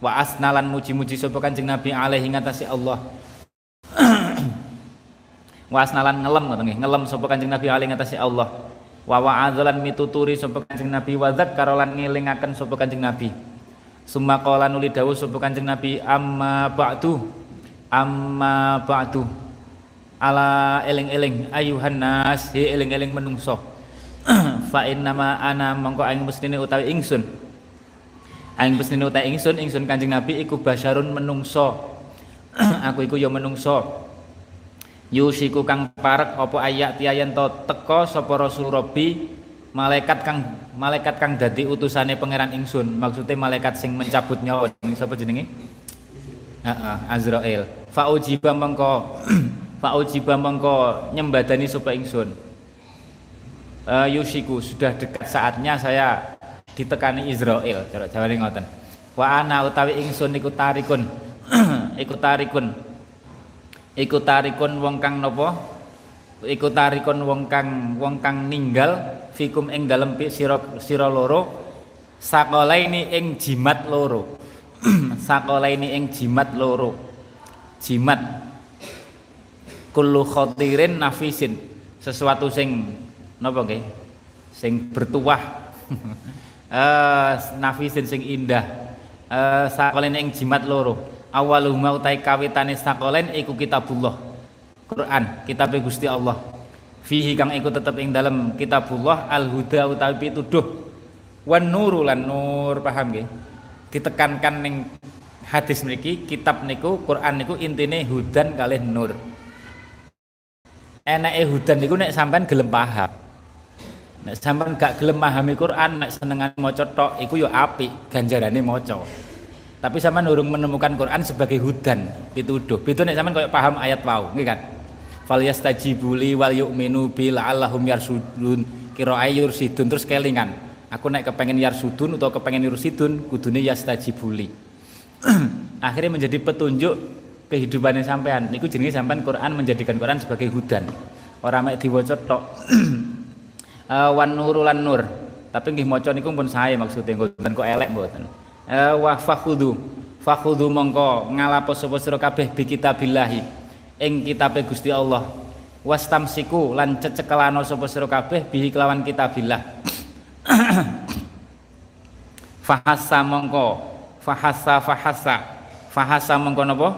wa asnalan muji-muji sapa Kanjeng Nabi alaihi ngatasi Allah wasnalan ngelem ngoten nggih ngelem sapa Kanjeng Nabi ali ngatasi Allah wa wa'adzalan mituturi sapa Kanjeng Nabi wa dzakara lan ngelingaken sapa Kanjeng Nabi summa qala nuli dawuh sapa Kanjeng Nabi amma ba'du amma ba'du ala eling-eling ayuhan nas he eling-eling menungso fa innama ana mongko aing mestine utawi ingsun aing mestine utawi ingsun ingsun Kanjeng Nabi iku basyarun menungso aku iku ya menungso yusiku kang parek apa ayak tiayen to teka sapa rasul rabbi malaikat kang malaikat kang dadi utusane pangeran ingsun maksude malaikat sing mencabut nyawa sapa jenenge heeh Azrail faujiba mengko faujiba mengko nyembadani sapa ingsun uh, yusiku sudah dekat saatnya saya ditekani Izrail cara jawane ngoten wa ana utawi ingsun iku tarikun iku tarikun iku tarikun wong kang napa iku tarikun wong kang wong kang ninggal fikum ing dalem sira sira loro sakolaini ing jimat loro sakolaini ing jimat loro jimat kullu khatirin nafisin sesuatu sing napa nggih sing bertuah uh, nafisin sing indah uh, sakolaini ing jimat loro awaluma utai kawitane sakolen iku kitabullah Quran kitabe Gusti Allah fihi kang iku tetep ing dalem kitabullah al-huda utawi pituduh wan nuru lan nur paham nggih ditekankan ning hadis mriki kitab niku Quran niku intine hudan kalih nur enake hudan niku nek sampean gelem paham nek sampean gak gelem pahami Quran nek senengane maca tok iku ya apik ganjarane maca tapi sampean urung menemukan Quran sebagai hudan pituduh. Pitu nek sampean koyo paham ayat wau, nggih kan. Fal yastajibu li wal yu'minu bil allahum yarsudun kira ayur sidun terus kelingan. Aku nek kepengin yarsudun atau kepengin yursidun kudune yastajibu li. Akhirnya menjadi petunjuk kehidupannya sampean. Niku jenenge sampean Quran menjadikan Quran sebagai hudan. Ora mek diwaca tok. Wan nurul lan nur. Tapi nggih maca niku pun sae maksudnya mboten kok elek mboten. Uh, wa fakhudhu fakhudhu mongko ngalapo sapa sira kabeh bi kitabillahi ing kitabe Gusti Allah wastamsiku lan cecekelana sapa sira kabeh bi kelawan kitabillah fahassa mongko fahassa fahassa fahassa mongko napa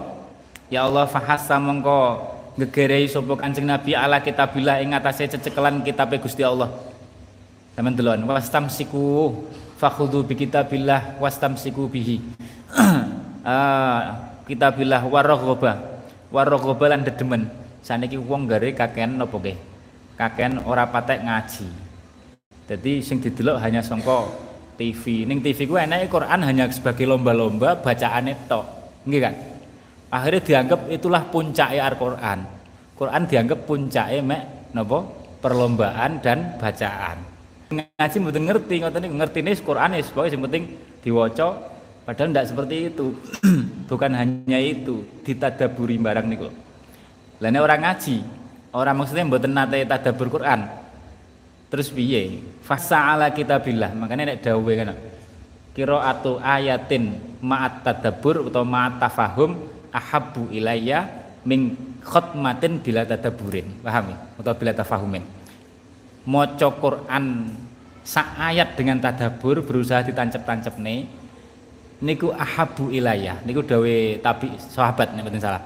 ya Allah fahassa mongko ngegerei sapa Kanjeng Nabi ala kitabillah ing atase cecekelan kitabe Gusti Allah sampeyan delon wastamsiku fakhudhu bi kitabillah wastamsiku bihi ah kitabillah warghaba warghaba lan dedemen saniki wong gare kaken napa nggih kaken ora patek ngaji dadi sing didelok hanya sangka T V. Ning T V ku enake Quran hanya sebagai lomba-lomba bacaane tok. Nggih kan? Akhirnya dianggap itulah puncake Al-Quran. Quran dianggap puncake mek napa? Perlombaan dan bacaan. Ngaji mboten ngerti, ngoten niku ngertine Quran wis pokoke sing penting diwaca, padahal ndak seperti itu. Bukan hanya itu, ditadaburi barang niku. Lah nek orang ngaji, orang maksudnya mboten nate tadabbur Quran. Terus piye? Fasa'ala kitabillah. Makane nek dawuhe kan qira'atu ayatin ma'at tadabbur utawa ma'at tafahum ahabbu ilayya min khatmatin bila tadabburin. Paham ya? Utawa bila tafahumin. Maca Quran sak ayat dengan tadabbur, berusaha ditancep-tancepne niku ahabbu ilayah, niku dawuh tabi sahabat nek mboten salah.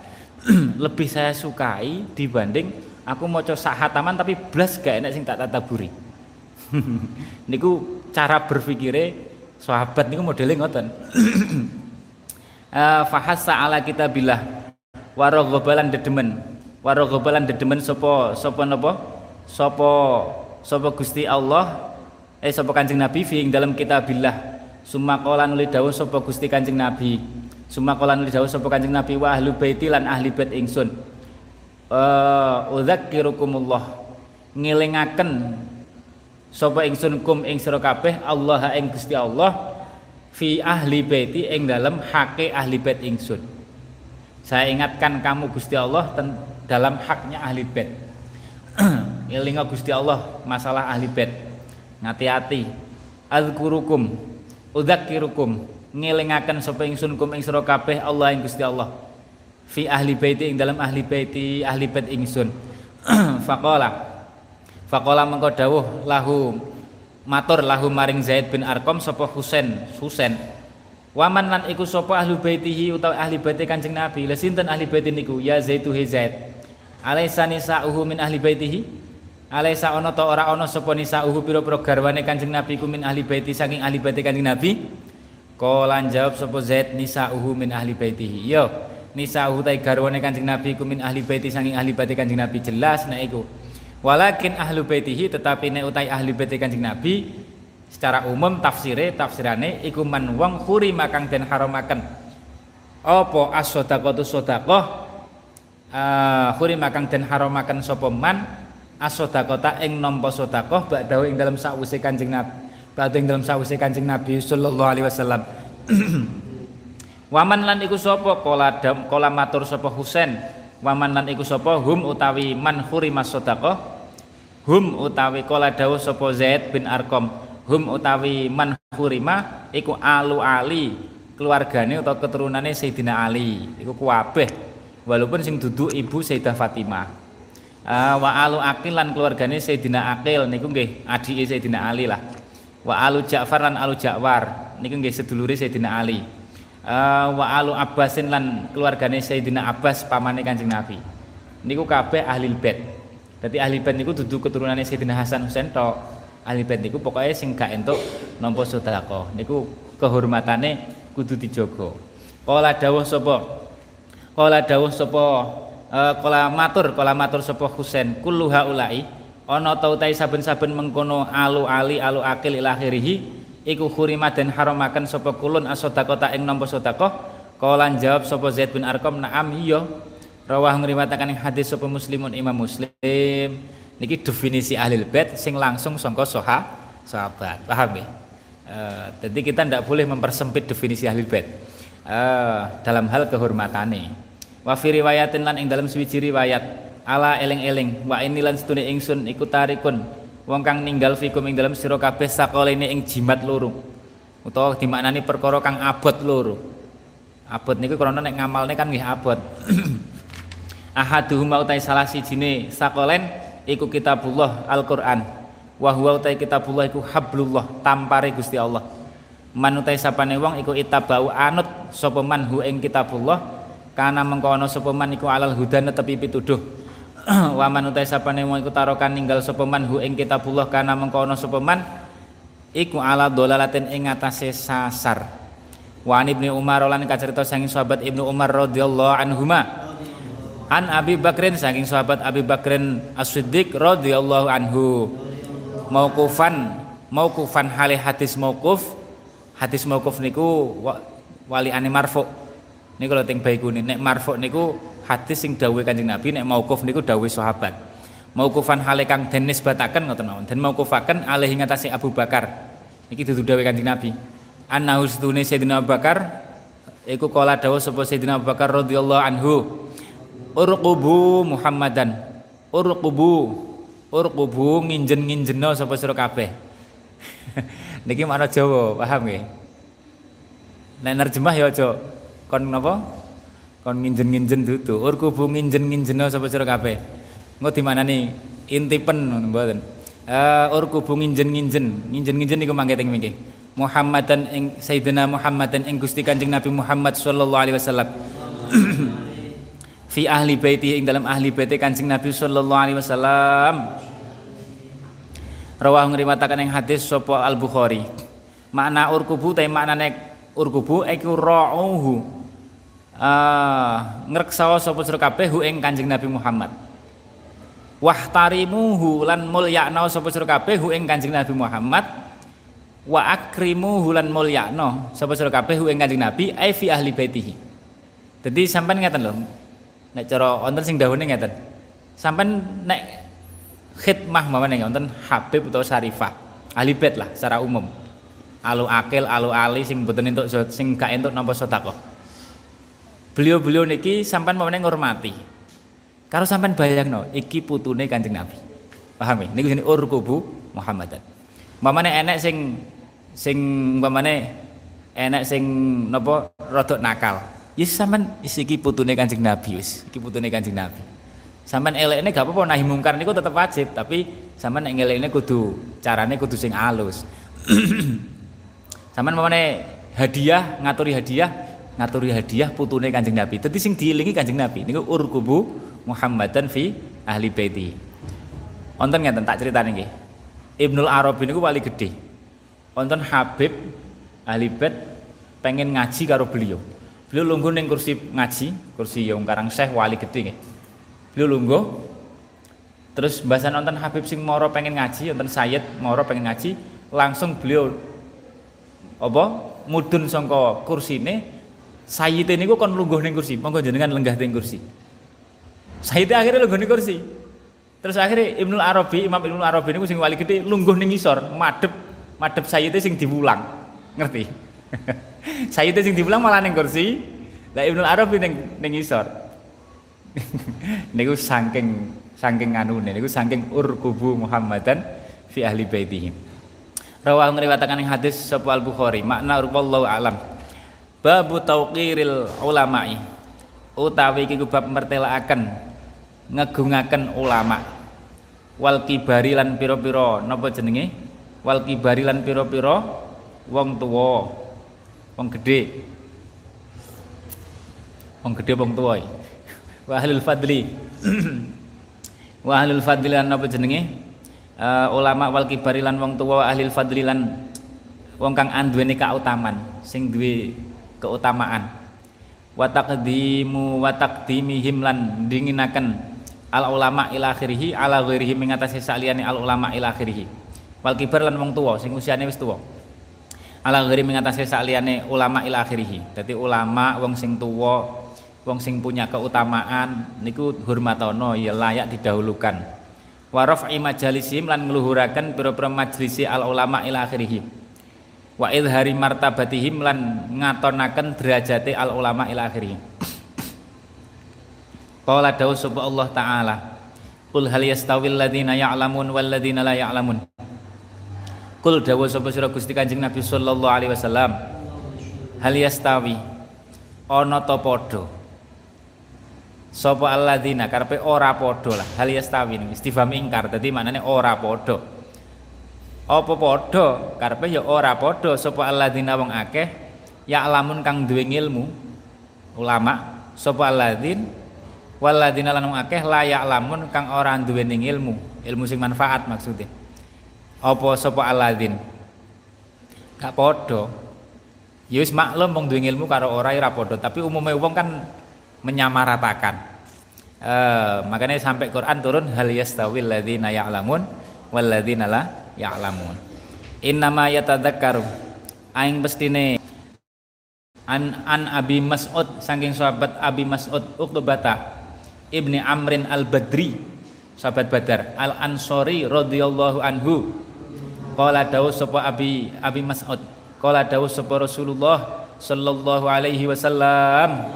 Lebih saya sukai dibanding aku maca sak hataman tapi blas gak enak sing tak tadabburi. Niku cara berpikire sahabat niku modele ngoten. Eh fahassa ala kitabillah waraghabalan dedemen. Waraghabalan dedemen sapa sapa napa? Sapa sapa Gusti Allah eh sapa Kanjeng Nabi fiing dalam kitabillah sumakolan uli dawuh sapa Gusti Kanjeng Nabi sumakolan uli dawuh sapa Kanjeng Nabi wa ahli baiti lan ahli bait ingsun eh uzakirukumullah ngelingaken sapa ingsun kum ing sira kabeh Allah ing Gusti Allah fi ahli baiti ing dalam hake ahli bait ingsun. Saya ingatkan kamu Gusti Allah ten, dalam haknya ahli bait. Ngelinga Gusti Allah masalah ahli bait. Ngati-ati. Azkurukum, udzakirukum, ngelingaken sapa ingsun kum ing sira kabeh Allah ing Gusti Allah. Fi ahli baiti ing dalam ahli baiti, ahli bait ingsun. Faqala. Faqala mengko dawuh lahu matur lahu maring Zaid bin Arqam sapa Husain, Husain. Waman lan iku sapa ahli baitihi utawa ahli baiti Kanjeng Nabi. Lha sinten ahli bait niku? Ya Zaidu he Zaid. Alaisa nisa'uhu min ahli baitihi? Alaisa ono ta ora ono sapa nisa'uhu pira-pira garwane Kanjeng Nabi ku min ahli baiti saking ahli baiti Kanjeng Nabi? Kala njawab sapa Zaid nisa'uhu min ahli baitihi. Yo, nisa'uhu ta garwane Kanjeng Nabi ku min ahli baiti saking ahli baiti Kanjeng Nabi jelas nek iku. Walakin ahli baitihi tetapi nek utai ahli baiti Kanjeng Nabi secara umum tafsire tafsirane iku man wong khuri makang den haramaken. Apa as-shadaqatu shadaqah? Uh, khuri makang dan haromakan sopoman as-shadaqata ing nampa sedekah ba'dahu ing dalam sawise Kanjeng Nabi ba'dahu ing dalam sawise Kanjeng Nabi sallallahu alaihi wasallam. Waman lan iku sapa kala kala matur sapa Husain waman lan iku sapa hum utawi man khuri masadaqah hum utawi kala dawuh sapa Zaid bin Arqam hum utawi man khuri ma iku alu ali keluargane utawa keturunane Sayyidina Ali iku kuwabeh walaupun sing duduk ibu Sayyidah Fatimah. Uh, wa alu Aqil lan keluargane Sayyidina Aqil niku nggih adike Sayyidina Ali lah. Wa alu Ja'far lan alu Ja'war niku nggih sedulure Sayyidina Ali. Uh, wa alu Abbasin lan keluargane Sayyidina Abbas pamane Kanjeng Nabi. Niku kabeh ahli bait. Dadi ahli bait niku duduk keturunane Sayyidina Hasan Husain tok. Ahli bait niku pokoke sing gak entuk nampa sedekah. Niku kehormatane kudu dijaga. Kala dawuh sapa? Kala dawuh sapa eh kala matur kala matur sapa Husain kullu haula'i ana ta utahe saben-saben mengkono alu ali alu akil ila akhirih iku khurimat den haramaken sapa kulun as-shadaqata ing nampa sedekah. Kala njawab sapa Zaid bin Arqam na'am iya rawah ngriwataken ing hadis sapa Muslimun Imam Muslim. Niki definisi ahli bait sing langsung sangka soha sahabat. Paham ya? Eh dadi kita ndak boleh mempersempit definisi ahli bait eh dalam hal kehormatane. Wa fi riwayatin lan ing dalam suwiji riwayat ala eling-eling wa ini lan setune ingsun iku tarikun wong kang ninggal fikum ing dalam sira kabeh sakolene ing jimat loro utawa dimaknani perkara kang abot loro. Abot niku krana nek ngamalne kan nggih abot. Ahaduhuma utai salah sijine sakolen iku kitabullah Al-Qur'an wa huwa utai kitabullah iku hablullah tampare Gusti Allah. Man utai sapane wong iku itabau anut sapa manhu ing kitabullah kana mengkono sapa man iku alal hudan tepi pituduh wa man uta sapane wong iku tarokan ninggal sapa man hu ing kitabullah kana mengkono sapa man iku ala dolalatin ing atase sasar. Wa an Ibnu Umar lan kacerita saking sahabat Ibnu Umar radhiyallahu anhuma an Abi Bakrin saking sahabat Abi Bakrin As-Siddiq radhiyallahu anhu mauqufan mauqufan hale hadis mauquf hadis mauquf niku waliane marfu. Niku lho teng Baikuni. Nek marfu niku hadis sing dawuh Kanjeng Nabi, nek mauquf niku dawuh sahabat. Mauqufan hale kang den nisbataken ngoten mawon. Den mauqufaken alih ing atase Abu Bakar. Niki dudu dawuh Kanjeng Nabi. Anna husdune Sayyidina Abu Bakar iku kala dawuh sapa Sayyidina Abu Bakar radhiyallahu anhu. Urqubu Muhammadan. Urqubu urqubu nginjen-nginjeno sapa sira kabeh. Niki makna Jawa, paham nggih? Nek nerjemah ya aja kon napa? Kon nginjen-nginjen dudu. Urqubu nginjen-nginjeno sapa sira kabeh. Engko dimanani intipen mboten. Eh urqubu nginjen-nginjen, nginjen-nginjen niku mangke teng mriki. Muhammadan ing Sayyidina Muhammadan ing Gusti Kanjeng Nabi Muhammad sallallahu alaihi wasallam. Fi ahli baiti ing dalam ahli baiti Kanjeng Nabi sallallahu alaihi wasallam. Rawahu ngriwataken ing hadis sapa Al-Bukhari. Makna urkubu ta maknane urkubu iku ra'uhu. Ah, ngreksa sapa sira kabeh hu ing Kanjeng Nabi Muhammad. Wahtarimuhu lan mulyakna sapa sira kabeh hu ing Kanjeng Nabi Muhammad. Wa akrimuhu lan mulyakna sapa sira kabeh hu ing Kanjeng Nabi ai fi ahli baitihi. Dadi sampean ngaten lho. Nek cara wonten sing dawuhne ngaten. Sampean nek khidmah mawon nggih wonten Habib utawa Syarifah. Ahli bait lah secara umum. Alu akil, alu ali sing mboten entuk sing gak entuk napa sedekah. Beliau-beliau niki sampean mawon ngurmati. Karo sampean bayangno, iki putune Kanjeng Nabi. Paham nggih? Niku jenenge urqubu Muhammadan. Mamane enek sing sing mamane enek sing napa rodok nakal. Yes sampean iki putune Kanjeng Nabi wis. Iki putune Kanjeng Nabi. Sampeyan elekne gak apa-apa nahi mungkar niku tetep wajib, tapi sampeyan nek elekne kudu carane kudu sing alus. Sampeyan mamane hadiah, ngaturi hadiah, ngaturi hadiah putune Kanjeng Nabi. Dadi sing dielingi Kanjeng Nabi niku urqubu Muhammadan fi ahli baiti. Wonten ngeten tak critani nggih. Ibnu Arabi niku wali gedhe. Wonten Habib ahli bait pengen ngaji karo beliau. Beliau lungguh ning kursi ngaji, kursi yang karang Syekh wali gedhe nggih. Beliau lungguh, terus bahasan nonton Habib sing moro pengen ngaji, nonton Sayyid moro pengen ngaji, langsung beliau apa mudun songko kursi ini, Sayyid ini kok kon lungguh ning kursi, monggo jenengan lenggah ning kursi. Sayyid akhirnya lungguh ning kursi, terus akhirnya Ibnu Arabi, Imam Ibnu Arabi ini sing wali gede lungguh ning isor, madep madep Sayyid sing diwulang, ngerti? Sayyid sing diwulang malah ning kursi, lah Ibnu Arabi ning ning isor. Niku saking saking anune niku saking urqubu Muhammadan fi ahli baitihi. Rawahu ngriwataken ing hadis sapa Al-Bukhari. Makna wallahu alam. Babu tauqiril ulama'i. Utawi iki bab mertelaaken ngegungaken ulama. Wal kibari lan pira-pira napa jenenge? Wal kibari lan pira-pira wong tuwa. Wong gedhe. Wong gedhe wong tuwa. Wa ahlul fadli wa ahlul fadli lan apa jenenge uh, ulama wal kibari lan wong tuwa ahlul fadli lan wong kang anduweni kautaman sing duwe keutamaan wa taqdimu wa taqdimihim lan dinginaken al ulama ila akhirih ala ghairihi mengatasi saliyane al ulama ila akhirih wal kibar lan wong tuwa sing usiane wis tuwa ala ghairi mengatasi saliyane ulama ila akhirih dadi ulama wong sing tuwa wong sing punya keutamaan niku hormatono ya layak didahulukan wa raf'i majalisim lan ngluhuraken pira-pira majlisi al ulama ila akhirih wa izhari martabatihim lan ngatonaken derajate al ulama ila akhirih qala dawu subha Allah taala qul hal yastawil ladzina ya'lamun wal ladzina la ya'lamun qul dawu subha sira Gusti Kanjeng Nabi sallallahu alaihi wasallam hal yastawi ana ta padha sapa alladzina karepe ora padha lah hal yastawi istifham ingkar dadi maknane ora padha apa padha karepe ya ora padha sapa alladzina wong akeh ya alamun kang duwe ilmu ulama sapa alladzin walladzina lan wong akeh la ya alamun kang ora duwe ning ilmu ilmu sing manfaat maksude apa sapa alladzin gak padha ya wis maklum wong duwe ilmu karo ora ora padha tapi umume wong kan menyamaratakan. Uh, makanya sampai Quran turun hal yastawil ladzina ya'lamun wal ladzina la ya'lamun. Innama yatadzakkaru aing bestine an an Abi Mas'ud saking sahabat Abi Mas'ud Uqbata ibni Amrin al-Badri sahabat Badar al-Ansori radhiyallahu anhu qala dawu sapa Abi Abi Mas'ud qala dawu sapa Rasulullah sallallahu alaihi wasallam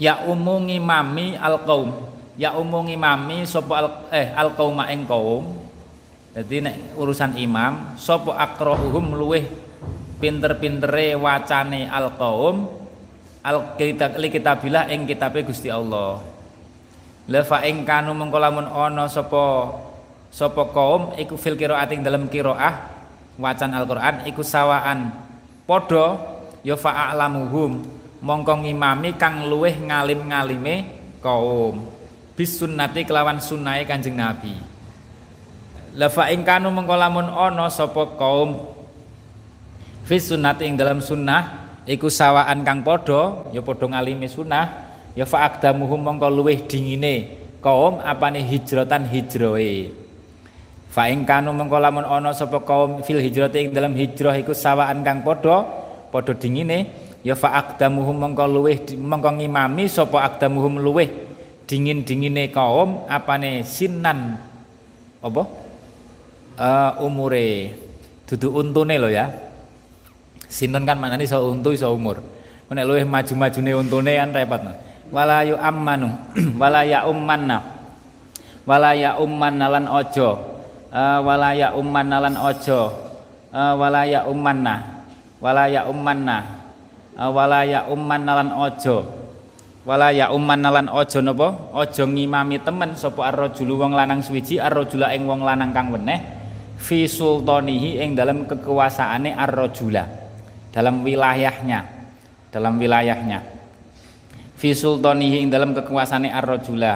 ya umungi mami al-qaum ya umungi mami sapa al, eh al-qauma ing kaum. Jadi nek urusan imam sapa akrohum luweh pinter-pintere wacane alqaum alkitab likitabilah ing kitabe Gusti Allah. La fa ing kanu mengko lamun ana sapa sapa kaum iku fil qiraatin dalam qiraah wacan Al-Qur'an iku sawaan padha ya fa a'lamuhum mongko ngimami kang luweh ngalim-ngalime kaum bis sunnati kelawan sunnahe Kanjeng Nabi. La fa ing kanu mengko lamun ana sapa kaum fi sunnati ing dalam sunnah iku sawaan kang padha ya padha ngalime sunnah ya fa aqdamuhum mengko luweh dingine kaum apane hijratan hijroe fa ing kanu mengko lamun ana sapa kaum fil hijrati ing dalam hijrah iku sawaan kang padha padha dingine ya fa aqdamuhum mengko luweh mengko ngimami sapa aqdamuhum luweh dingin-dingine kaum apane sinan apa Uh, umure dudu untune lho ya. Sinten kan maknane iso untu iso umur. Nek luwih maju-majune untune kan repot. Wala yu ammanu wala ya ummanna. Wala ya ummanna lan aja. Uh, wala ya ummanna lan aja. Uh, wala ya ummanna. Wala ya ummanna. Uh, wala ya ummanna lan aja. Wala ya ummanna lan aja napa? Aja ngimami temen sapa ar-rajulu wong lanang swiji ar-rajula ing wong lanang kang weneh. Fi sultanihi ing dalam kekuasaane ar-rajula dalam wilayahnya dalam wilayahnya fi sultanihi ing dalam kekuasaane ar-rajula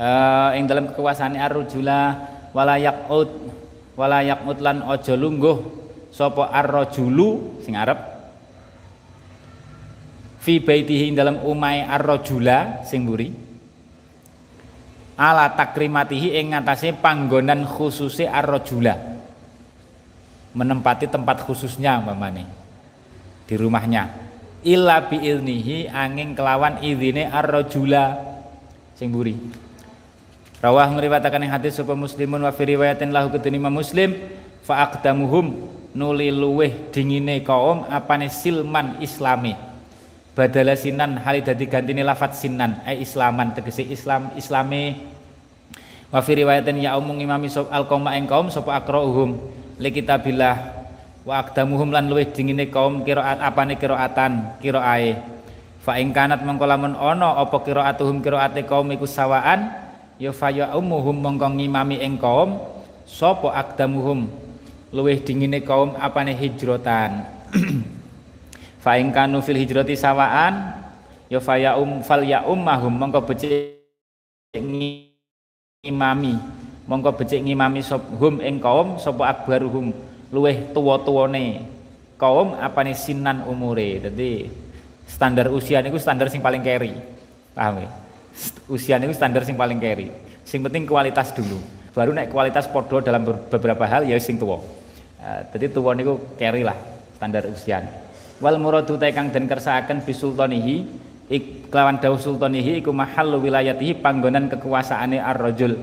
uh, ing dalam kekuasaane ar-rajula wala yaqut wala yaqut lan aja lungguh sapa ar-rajulu sing arep fi baitihi ing dalam umai ar-rajula sing mburi ala takrimatihi ing ngatasé panggonan khususe ar-rajula menempati tempat khususnya umpamane di rumahnya illa bi ilnihi angin kelawan izine ar-rajula sing mburi rawah ngriwataken hadis sapa muslimun wa fi riwayatin lahu kutuni muslim fa aqdamuhum nuli luweh dingine kaum apane silman islami badala sinan hali dadi gantine lafadz sinan ai islaman tegese islam islame wa fi riwayatin ya umum imami sop alqoma ing kaum sapa akrauhum likitabillah wa aqdamuhum lan luwih dingine kaum qiraat apane qiraatan qiraae fa ing kanat mengko lamun ana apa qiraatuhum qiraate kaum iku sawaan ya fa ya umuhum mengko ngimami ing kaum sapa aqdamuhum luwih dingine kaum apane hijrotan fa ing kanu fil hijrati sawaan ya fa ya um fal ya ummahum mengko becik imami mongko becik ngimami sop hum ing kaum sapa akbaruhum luweh tuwa-tuwane kaum apane sinan umure. Dadi standar usia niku standar sing paling keri, paham ya? Usia niku standar sing paling keri, sing penting kualitas dulu, baru nek kualitas padha dalam beberapa hal ya sing tuwa. Dadi tuwa niku keri lah standar usia. Wal muradu taikang den kersakaken bisultanihi ik lawan dawuh sultanihi iku mahallu wilayatihi panggonan kekuasaane ar-rajul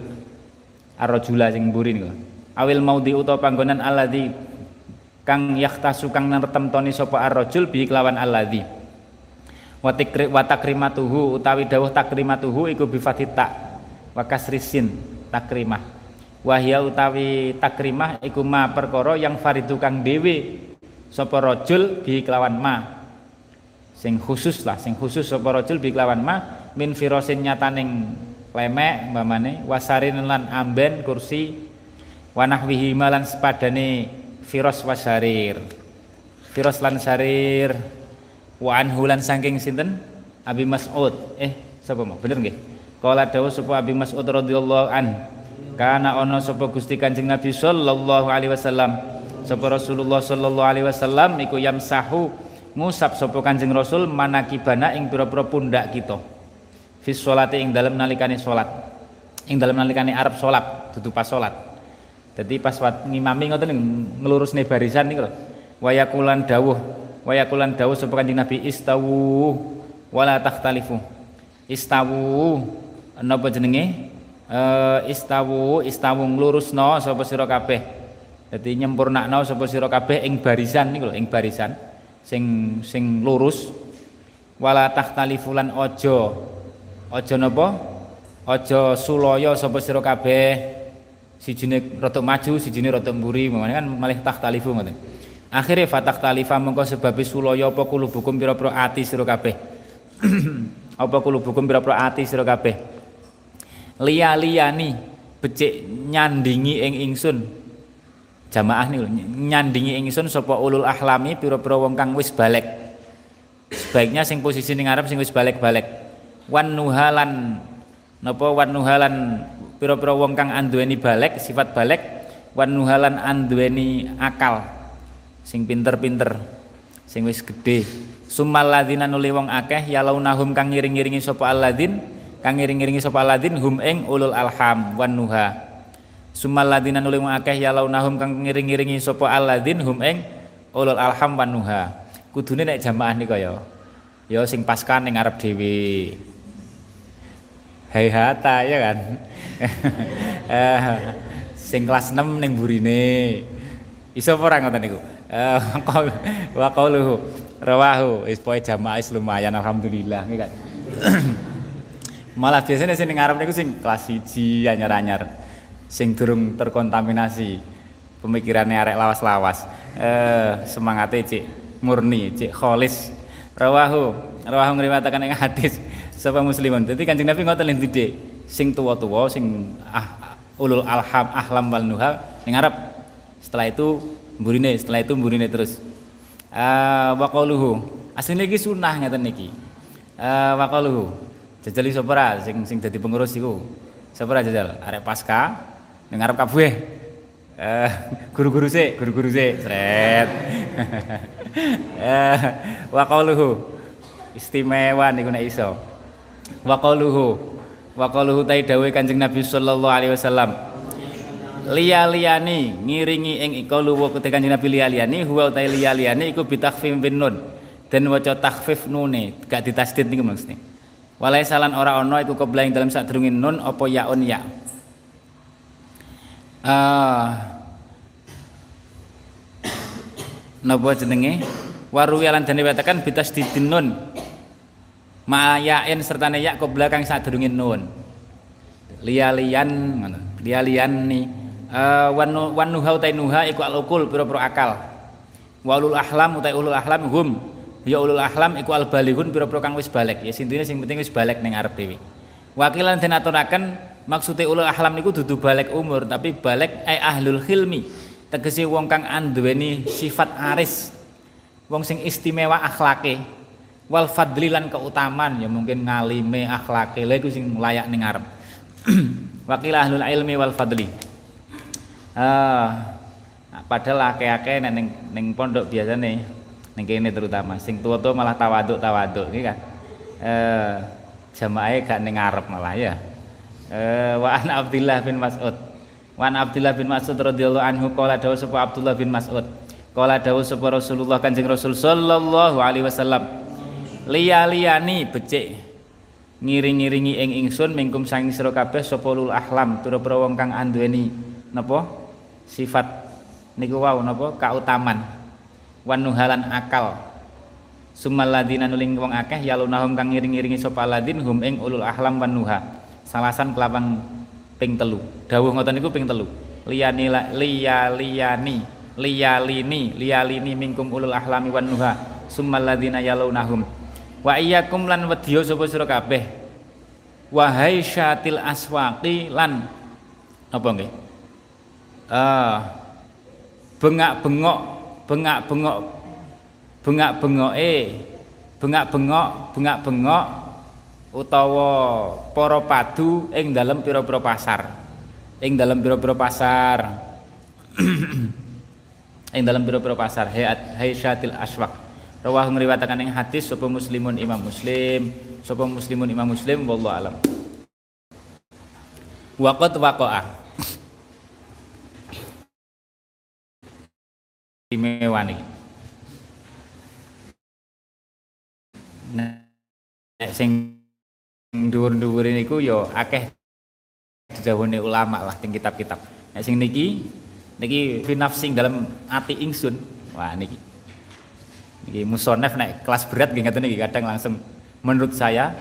ar-rajula sing mburi niku awil maudi utawa panggonan alladzi kang yahtasu kang nertemtoni sapa ar-rajul bi lawan alladzi wa tikri wa takrimatuhu utawi dawuh takrimatuhu iku bi fathita wa kasri sin takrimah wahya utawi takrimah iku ma perkara yang faridu kang dhewe sapa rajul bi lawan ma sing khusus lah, sing khusus sapa rajul bi kelawan ma min firosin nyataning lemek mbamane wasarin lan amben kursi wanahwihi malan sepadane firos wasarir firos lan sarir wa anhu lan saking sinten Abi Mas'ud eh sapa mau bener nggih kala dawuh sapa Abi Mas'ud radhiyallahu an kana ana sapa Gusti Kanjeng Nabi sallallahu alaihi wasallam sapa Rasulullah sallallahu alaihi wasallam iku yamsahu ngusap sapa Kanjeng Rasul manakibana ing pira-pira pundak kita fi sholati ing dalem nalikane salat ing dalem nalikane arep salat dudu pas salat dadi pas ngimami ngoten nglurusne barisan niku lho wayakulan dawuh wayakulan dawuh sapa Kanjeng Nabi istawu wala takhtalifu. Istawu napa jenenge? Uh, istawu istawu nglurusna sapa sira kabeh. Dadi nyempurnakna sapa sira kabeh ing barisan niku lho, ing barisan sing sing lurus. Wala takhtalifu lan aja aja napa? Aja sulaya sapa sira kabeh. Sijine rada maju, sijine rada mburi, mangane kan malih takhtalifu ngoten. Akhire fatakhtalifa mengko sebabe sulaya apa kulubukum pira-pira ati sira kabeh. Apa kulubukum pira-pira ati sira kabeh. Liya-liyani becik nyandingi ing ingsun. Jamaah niku nyandingi ing ingsun sapa ulul ahlami pira-pira wong kang wis balek. Sebaiknya sing posisi ning ngarep sing wis balek-balek. Wan nuhalan napa wan nuhalan pira-pira wong kang anduweni balek, sifat balek, wan nuhalan anduweni akal sing pinter-pinter, sing wis gedhe. Summal ladzina nuli wong akeh yalaunahum kang ngiring-ngiringi sapa alladzin, kang ngiring-ngiringi sapa alladzin hum ing ulul alham wan nuha. Summal ladzina nuli wong akeh yalaunahum kang ngiring-ngiringi sapa alladzin hum ing ulul alham wan nuha. Kudune nek jamaah nika ya ya sing paskan ning ngarep dhewe. Hai hata ya kan. Eh sing kelas enam ning burine. Iso ora ngoten niku. Eh wa qauluhu rawahu is poe jamaah is lumayan alhamdulillah nggih kan. Malah biasane sing ngarep niku sing kelas satu anyar-anyar. Sing durung terkontaminasi pemikirannya arek lawas-lawas. Eh semangate cik murni, cik kholis. Rawahu, rawahu ngriwayataken ing hadis sapa muslimun. Dadi Kanjeng Nabi ngoten lho dite. Sing tuwa-tuwa sing ah, ulul alham ahlam wal nuha ning ngarep. Setelah itu mburine, setelah itu mburine terus. Eh wa qauluhu. Asline iki sunah ngeten niki. Eh wa qauluhu. Jajali sapa ra sing sing dadi pengurus iku? Sapa ra jajal? Arek Paska ning ngarep kabeh. Eh guru-guru sik, guru-guru sik. Sret. Eh wa qauluhu. Istimewa niku nek iso. Waqaluhu waqaluhu ta dawuh Kanjeng Nabi sallallahu alaihi wasallam liya-liyani ngiringi ing ika luwuh kete Kanjeng Nabi liya-liyani huwa ta liya-liyani iku bitakhfif bin nun den waca takhfif nune gak ditasdid niku maksudnya walai salan ora ana iku keblaing dalam sadurunge nun apa yaun ya eh napa jenenge waruwi lan dene wetakan bitasdidin nun ma'ayain serta neyak ke belakang saat durungin nun lialian lialian ni uh, wanu wanuha utai nuha iku al-ukul piro-piro akal walul ahlam utai ulul ahlam hum ya ulul ahlam iku al-balihun piro-piro kang wis balek ya sintunya sing penting wis balek neng arep dewi wakilan dan aturakan maksudnya ulul ahlam niku dudu balek umur tapi balek ay ahlul khilmi tegesi wong kang anduweni sifat aris wong sing istimewa akhlake wal fadlilan keutamaan ya mungkin ngalime akhlake lha iku sing layak ning ngarep wakilah ahlul ilmi wal fadli eh padahal akeh-akeh nek ning ning pondok biasane ning kene terutama sing tuwa-tuwa malah tawaduk-tawaduk iki kan eh jamaahe gak ning ngarep malah ya eh wa an Abdullah bin Mas'ud wa an Abdullah bin Mas'ud radhiyallahu anhu qala dawu sapa Abdullah bin Mas'ud qala dawu sapa Rasulullah Kanjeng Rasul sallallahu alaihi wasallam liya-liyani becik ngiring-ngiringi ing ingsun mingkum sanging sira kabeh sapa ulul ahlam pira-pira wong kang anduweni napa sifat niku wau napa kautaman wanuhalan akal summal ladzina nuling wong akeh yalunahum kang ngiring-ngiringi sapa ladzin hum ing ulul ahlam wanuha salasan kelabang ping telu dawuh ngoten niku ping telu liyani liya-liyani liyalini liyalini mingkum ulul ahlami wanuha summal ladzina yalunahum wa iyyakum lan wedya sapa sira kabeh wahai syatil aswaqi lan apa nggih eh bengak-bengok bengak-bengok bengak-bengoke bengak-bengok bengak-bengok utawa para padu ing dalem pira-pira pasar ing dalem pira-pira pasar ing dalem pira-pira pasar hai syatil aswaq rawah ngriwayataken ing hadis sapa muslimun imam muslim sapa muslimun imam muslim wallahu alam waqat waqa'a timewani nek sing dhuwur-dhuwure niku ya akeh didhawuhi ulama lah teng kitab-kitab. Nek sing niki niki fi nafsi dalam ati ingsun. Wah niki. Niki musonef nek kelas berat nggih ngoten niki kadang langsung menurut saya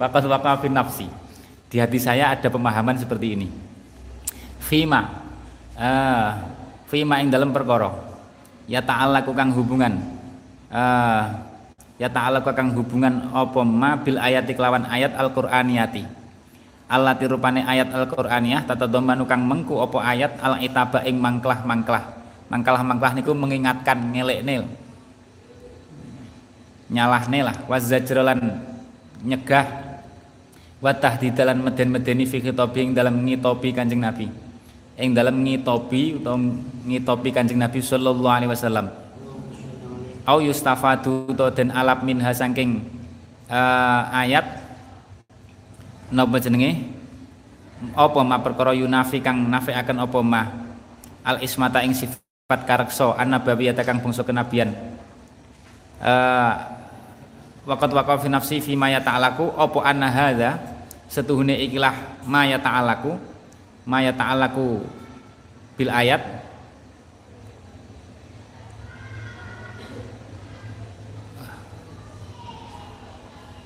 waqaf-waqaf fi nafsi. Di hati saya ada pemahaman seperti ini. Fima eh fima ing dalam perkara ya ta'ala kang hubungan eh ya ta'ala kang hubungan apa ma bil ayati kelawan ayat al-Qur'aniyati. Allati rupane ayat al-Qur'aniyah tatadhammanu kang mengku apa ayat al-itaba ing mangklah-mangklah. Mangklah-mangklah niku mengingatkan ngelekne. Nyalahne lah wazajralan nyegah wa tahdidalan meden-medeni fi khitabi ing dalam ngitopi Kanjeng Nabi. Ing dalam ngitopi utawa ngitopi Kanjeng Nabi sallallahu alaihi wasallam. Au yustafadu to den alap minha saking uh, ayat napa jenenge? Apa ma perkara yunafi kang nafiaken apa ma al ismata ing sifat kareksa annabawiyata kang bangsa kenabian. Uh, Waqat waqaf fi nafsi fi ma yata'alaku apa anna hadza setuhune ikilah ma yata'alaku ma yata'alaku bil ayat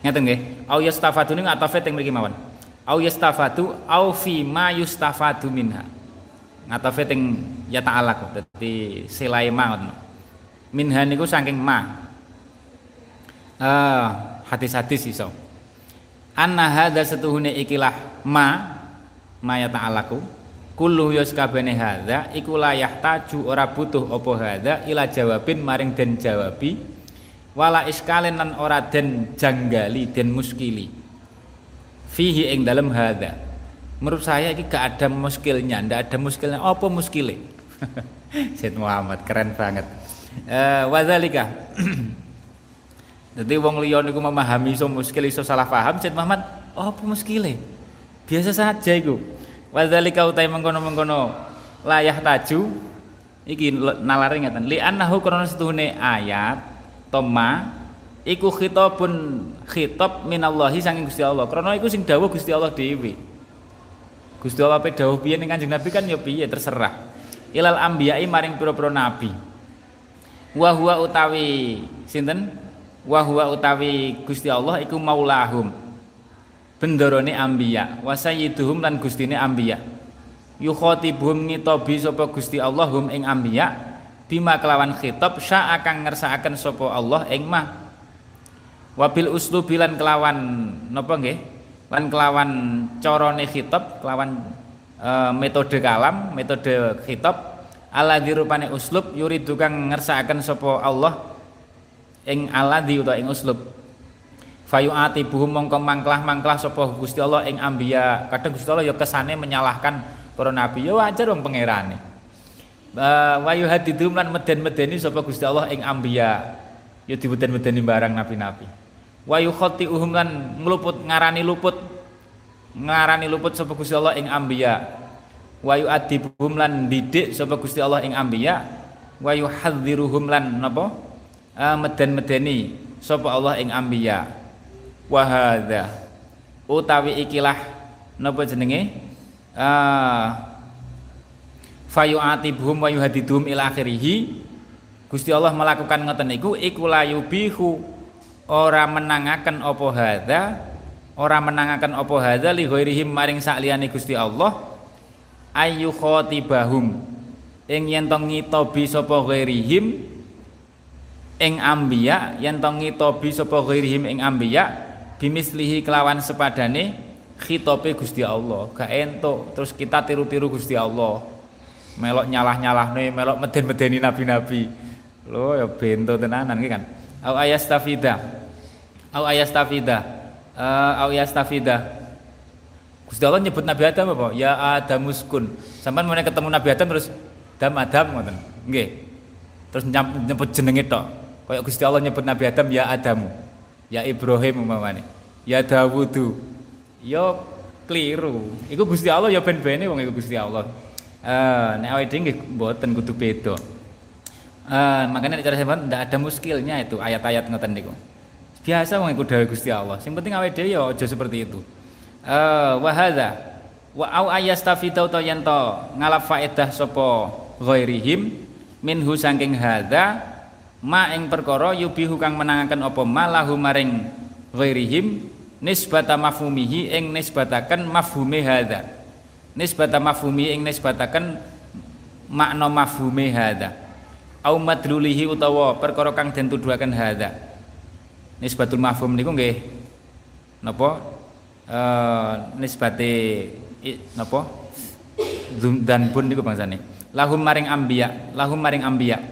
ngaten nggih au yastafadu ning atafet teng mriki mawon au yastafadu au fi ma yustafadu minha ngatafet teng yata'alaku dadi silai ma minha niku saking ma Uh, hadis-hadis iso anna hadza setuhune ikilah ma maya ta'alaku kullu yaskabene hadza iku layah taju ora butuh apa hadza ila jawabin maring den jawabi wala iskalen lan ora den janggali den muskili fihi ing dalem hadza menurut saya iki gak ada muskilnya ndak ada muskilnya apa muskile Syed Muhammad keren banget uh, wazalika Jadi wong liya niku memahami iso muskil iso salah paham Syed Muhammad, oh apa muskile? Biasa saja iku. Wa dzalika utai mengkono-mengkono layah taju iki nalare ngaten. Li annahu karena setune ayat toma iku khitabun khitab minallahi saking Gusti Allah. Karena iku sing dawuh Gusti Allah dhewe. Gusti Allah pe dawuh piye ning Kanjeng Nabi kan ya piye terserah. Ilal anbiya'i maring pira-pira nabi. Wa huwa utawi sinten? Wa huwa utawi Gusti Allah iku maulahum bendarane anbiya wa sayyiduhum lan gustine anbiya yukhatibuhum ngitobi sapa Gusti Allah hum ing anbiya bima kelawan khitab sya'a kang ngersakaken sapa Allah ing mah wa bil uslubi lan kelawan napa nggih lan kelawan carane khitab kelawan e, metode kalam metode khitab alladzi rupane uslub yuridu kang ngersakaken sapa Allah ing aladi utawa ing uslub fayu'ati buhum mongko mangklah-mangklah sapa Gusti Allah ing anbiya kadang Gusti Allah ya kesane menyalahkan para nabi ya wajar wong pangerane wa yuhadidhum lan meden-medeni sapa Gusti Allah ing anbiya ya dibeden-medeni barang nabi-nabi wa yukhati'uhum lan ngluput ngarani luput ngarani luput sapa Gusti Allah ing anbiya wa yu'adibuhum lan didik sapa Gusti Allah ing anbiya wa yuhadziruhum lan napa Uh, meden-medeni sapa Allah ing anbiya wa hadza utawi ikilah napa jenenge uh, fayu'atibhum wa yuhadidhum ila akhirih Gusti Allah melakukan ngoten niku iku layubihu ora menangaken apa hadza ora menangaken apa hadza li ghairihim maring sakliyane Gusti Allah ayu khatibahum ing yen tong ngitobi sapa ghairihim ing ambiya yen tong ngitobi sapa ghairihim ing ambiya bimislihi kelawan sepadane khitobe Gusti Allah gak entuk terus kita tiru-tiru Gusti Allah melok nyalah-nyalahne melok meden-medeni nabi-nabi lho ya bento tenanan iki kan au ayastafida au ayastafida uh, au ayastafida Gusti Allah nyebut Nabi Adam apa ya adamuskun sampean mrene ketemu Nabi Adam terus dam adam ngoten nggih terus nyebut jenenge tok kaya Gusti Allah nyebut Nabi Adam ya Adamu ya Ibrahim umpamane ya Dawudu ya keliru iku Gusti Allah ya ben-bene wong iku Gusti Allah eh nek awake dhewe nggih mboten kudu beda eh makane nek cara sampean ndak ada muskilnya itu ayat-ayat ngoten niku biasa wong iku dawuh Gusti Allah. Sing penting awake dhewe ya aja seperti itu. Eh wa hadza wa au ayastafidau ta yen to ngalap faedah sapa ghairihim minhu saking hadza ma ing perkara yubihu kang menangaken apa malahu maring ghairihim nisbata mafhumihi ing nisbataken mafhume hadza. Nisbata mafhumi ing nisbataken makna mafhume hadza. Au madlulihi utawa perkara kang den tuduhaken hadza. Nisbatul mafhum niku nggih napa eh nisbate napa dan pun niku bangsane lahum maring anbiya lahum maring anbiya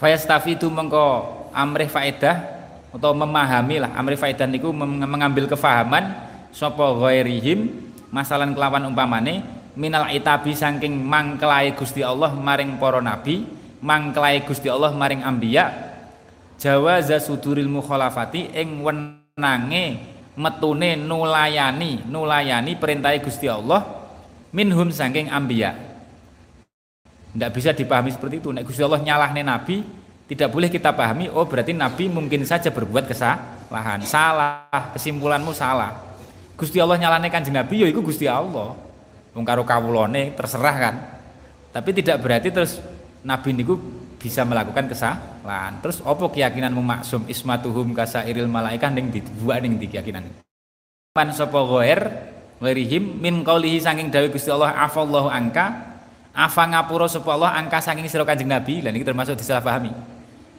fayastafidu mengko amrih faedah atau memahami lah amrih faedah niku mengambil kefahaman sapa ghairihim masalan kelawan umpamane minal itabi saking mangkelai Gusti Allah maring para nabi mangkelai Gusti Allah maring anbiya jawaza suduril mukhalafati ing wenange metune nulayani nulayani perintahe Gusti Allah minhum saking anbiya. Ndak bisa dipahami seperti itu. Nek Gusti Allah nyalahne nabi, tidak boleh kita pahami oh berarti nabi mungkin saja berbuat kesalahan. Salah, kesimpulanmu salah. Gusti Allah nyalahne Kanjeng Nabi ya iku Gusti Allah. Wong karo kawulane terserah kan. Tapi tidak berarti terus nabi niku bisa melakukan kesalahan. Terus apa keyakinanmu maksum ismatuhum kasairil malaikah ning dibuat ning di keyakinan. Pan sapa ghair ghairihim min qaulihi saking dawuh Gusti Allah afallahu angka afa ngapura sapa Allah angka saking sira Kanjeng Nabi. Lah niki termasuk disalahpahami.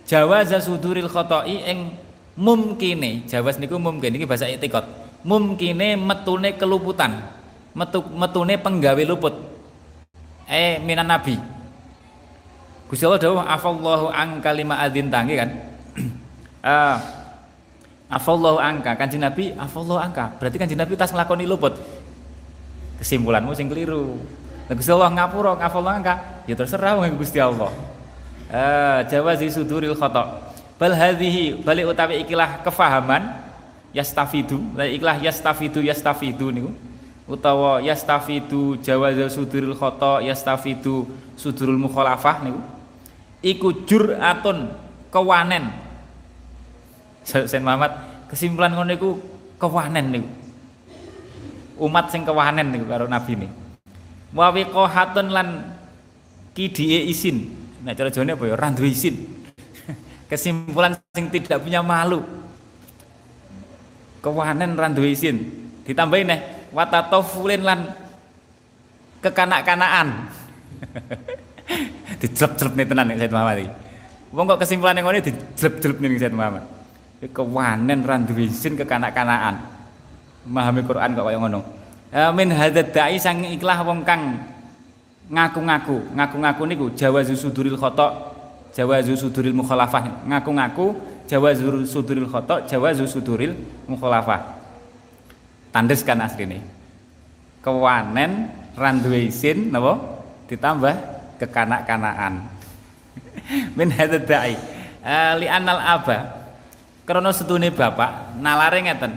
Jawaza suduril khotai ing mumkine. Jawaz niku mumkin iki bahasa i'tiqad. Mumkine metune keluputan. Metu metune penggawe luput. Eh minan nabi. Gusti Allah dawuh afallahu angka lima adzin tangi kan. uh, afallahu angka Kanjeng Nabi afallahu angka. Berarti Kanjeng Nabi tas nglakoni luput. Kesimpulanmu sing keliru. Lah Gusti Allah ngapura afallahu angka, ya terserah wong Gusti Allah. Uh, jawazi suduril khata. Bal hadhihi bali utawi ikilah kefahaman yastafidu. Lah ikilah yastafidu yastafidu niku. Utawa yastafidu jawaza suduril khata yastafidu sudurul mukhalafah niku. Iku jur'atun kewanen Sayyid Muhammad kesimpulan ngono iku kewanen niku umat sing kewanen niku karo nabi niku wawiqahatun lan kidhi'e isin nek nah, cara jane apa ya ra duwe isin kesimpulan sing tidak punya malu kewanen ra duwe isin ditambahi neh watatofulin lan kekanak-kanaan dijelep-jelepne tenan ning Sayyid Muhammad iki. Wong kok kesimpulane ngene dijelep-jelepne ning Sayyid Muhammad. Iki kewanen ra duwe isin kekanak-kanakan. Memahami Quran kok kaya ngono. Min hadzat da'i sang ikhlas wong kang ngaku-ngaku, ngaku-ngaku niku jawazu suduril khata, jawazu suduril mukhalafah. Ngaku-ngaku jawazu suduril khata, jawazu suduril mukhalafah. Tandes kan asline. Kewanen ra duwe isin napa ditambah kekanak-kanaan min hadzal da'i li anal aba krana setune bapak nalare ngeten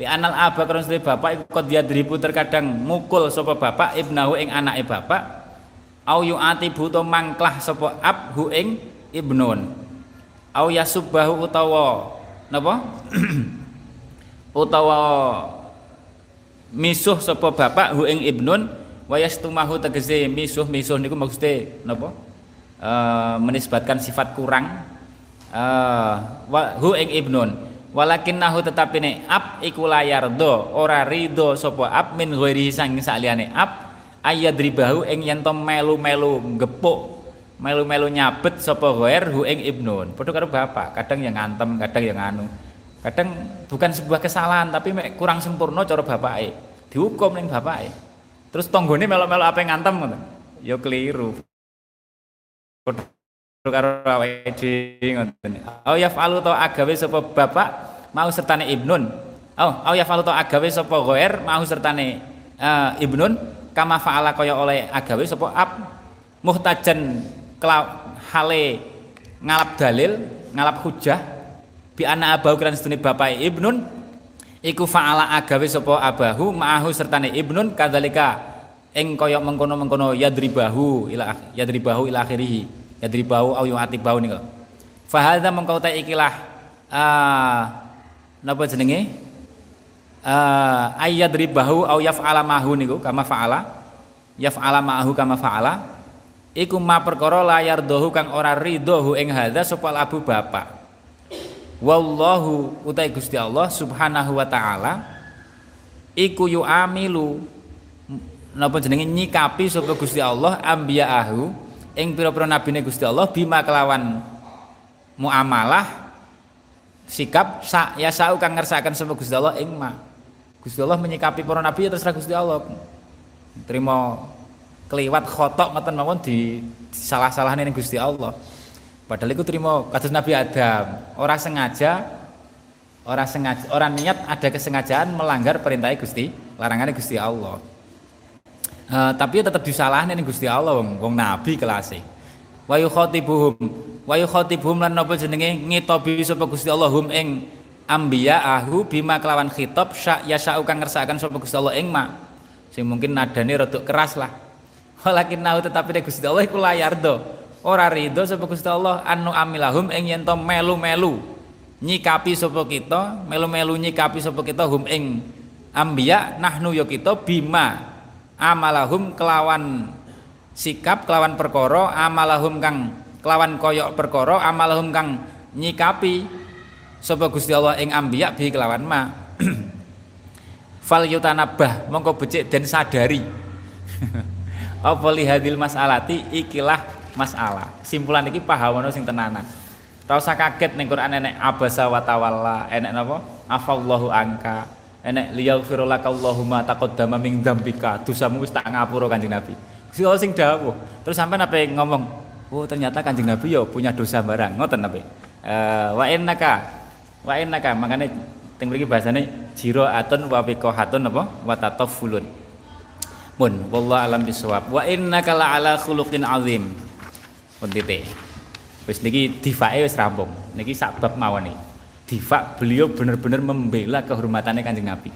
li anal aba krana setune bapak iku qadiyadribu terkadang mukul sapa bapak ibnahu ing anake bapak au yu'atibu to mangklah sapa abhu ing ibnun au yasubbahu utawa napa utawa misuh sapa bapak hu ing ibnun wayastumahu tegese misuh-misuh niku maksude napa e, menisbatkan sifat kurang e, wa hu ing ibnun walakinnahu tetapi ne ab iku layardo ora rido sapa ab min ghairi sang saliyane ab ayadribahu ing yen to melu-melu gepuk melu-melu nyabet sapa ghair hu ing ibnun padha karo bapak kadang yang ngantem kadang yang anu kadang bukan sebuah kesalahan tapi mek kurang sempurna cara bapake dihukum ning bapake. Terus tonggone melok-melok apa yang ngantem ngoten. Ya keliru. Karo awake dhewe ngoten. Au yafalu ta agawe sapa bapak mau sertane ibnun. Oh, au yafalu ta agawe sapa ghair mau sertane uh, ibnun kama fa'ala kaya oleh agawe sapa ab muhtajan kelaw, hale ngalap dalil, ngalap hujah bi ana abahu kan sedene bapake ibnun iku fa'ala agawe sapa abahu ma'ahu sertane ibnun kadzalika ing kaya mengkono-mengkono yadribahu ila yadribahu ila akhirih yadribahu au yu'atibahu niku fa hadza mengko ta ikilah uh, napa jenenge? Uh, ayat ribahu au yaf'ala mahu niku kama fa'ala. Yaf'ala ma'ahu kama fa'ala. Iku ma perkara layar dohu kang ora ridohu ing hadza sapa Abu Bapak. Wallahu utai Gusti Allah Subhanahu wa taala iku yu'amilu napa jenenge nyikapi sapa Gusti Allah ambiyaahu ing pira-pira nabine Gusti Allah bima kelawan muamalah sikap sak ya sau kang ngersakaken sapa Gusti Allah ing ma. Gusti Allah menyikapi para nabi ya terserah Gusti Allah. Trimo keliwat khotok ngoten mawon di salah-salahane ning Gusti Allah. Padahal iku trimo kados Nabi Adam, ora sengaja ora sengaja ora niat ada kesengajaan melanggar perintah Gusti, larangane Gusti Allah. Uh, tapi tetap disalahne ning Gusti Allah wong wong nabi kelase. Wa yukhatibuhum wa yukhatibuhum lan napa jenenge ngitobi sapa Gusti Allah hum ing ambiya ahu bima kelawan khitab sya yasau kang ngersakaken sapa Gusti Allah ing ma. Sing mungkin nadane rada keras lah. Walakin nau tetapi nek Gusti Allah iku layar do ora rido sapa Gusti Allah anu amilahum ing yen to melu-melu nyikapi sapa kita melu-melu nyikapi sapa kita hum ing ambiya nahnu ya kita bima amalahum kelawan sikap kelawan perkara amalahum kang kelawan koyok perkara amalahum kang nyikapi sapa Gusti Allah ing ambiya bi kelawan ma fal yutanabah mongko becik den sadari apa lihadil masalati ikilah masalah simpulan iki pahamono sing tenanan ta usah kaget ning Quran enek abasa wa tawalla enek napa afallahu angka enek liyaghfir lakallahumma taqaddama min dzambika dosamu wis tak ngapura Kanjeng Nabi Gusti Allah sing dawuh terus sampean ape ngomong oh ternyata Kanjeng Nabi ya punya dosa barang ngoten ape uh, wa innaka wa innaka makane teng mriki bahasane jira atun wa biqahatun apa wa tatafulun mun wallahu alam bisawab wa innaka la'ala khuluqin azim puntite wis niki difake wis rampung niki sak bab mawon iki difak beliau bener-bener membela kehormatannya Kanjeng Nabi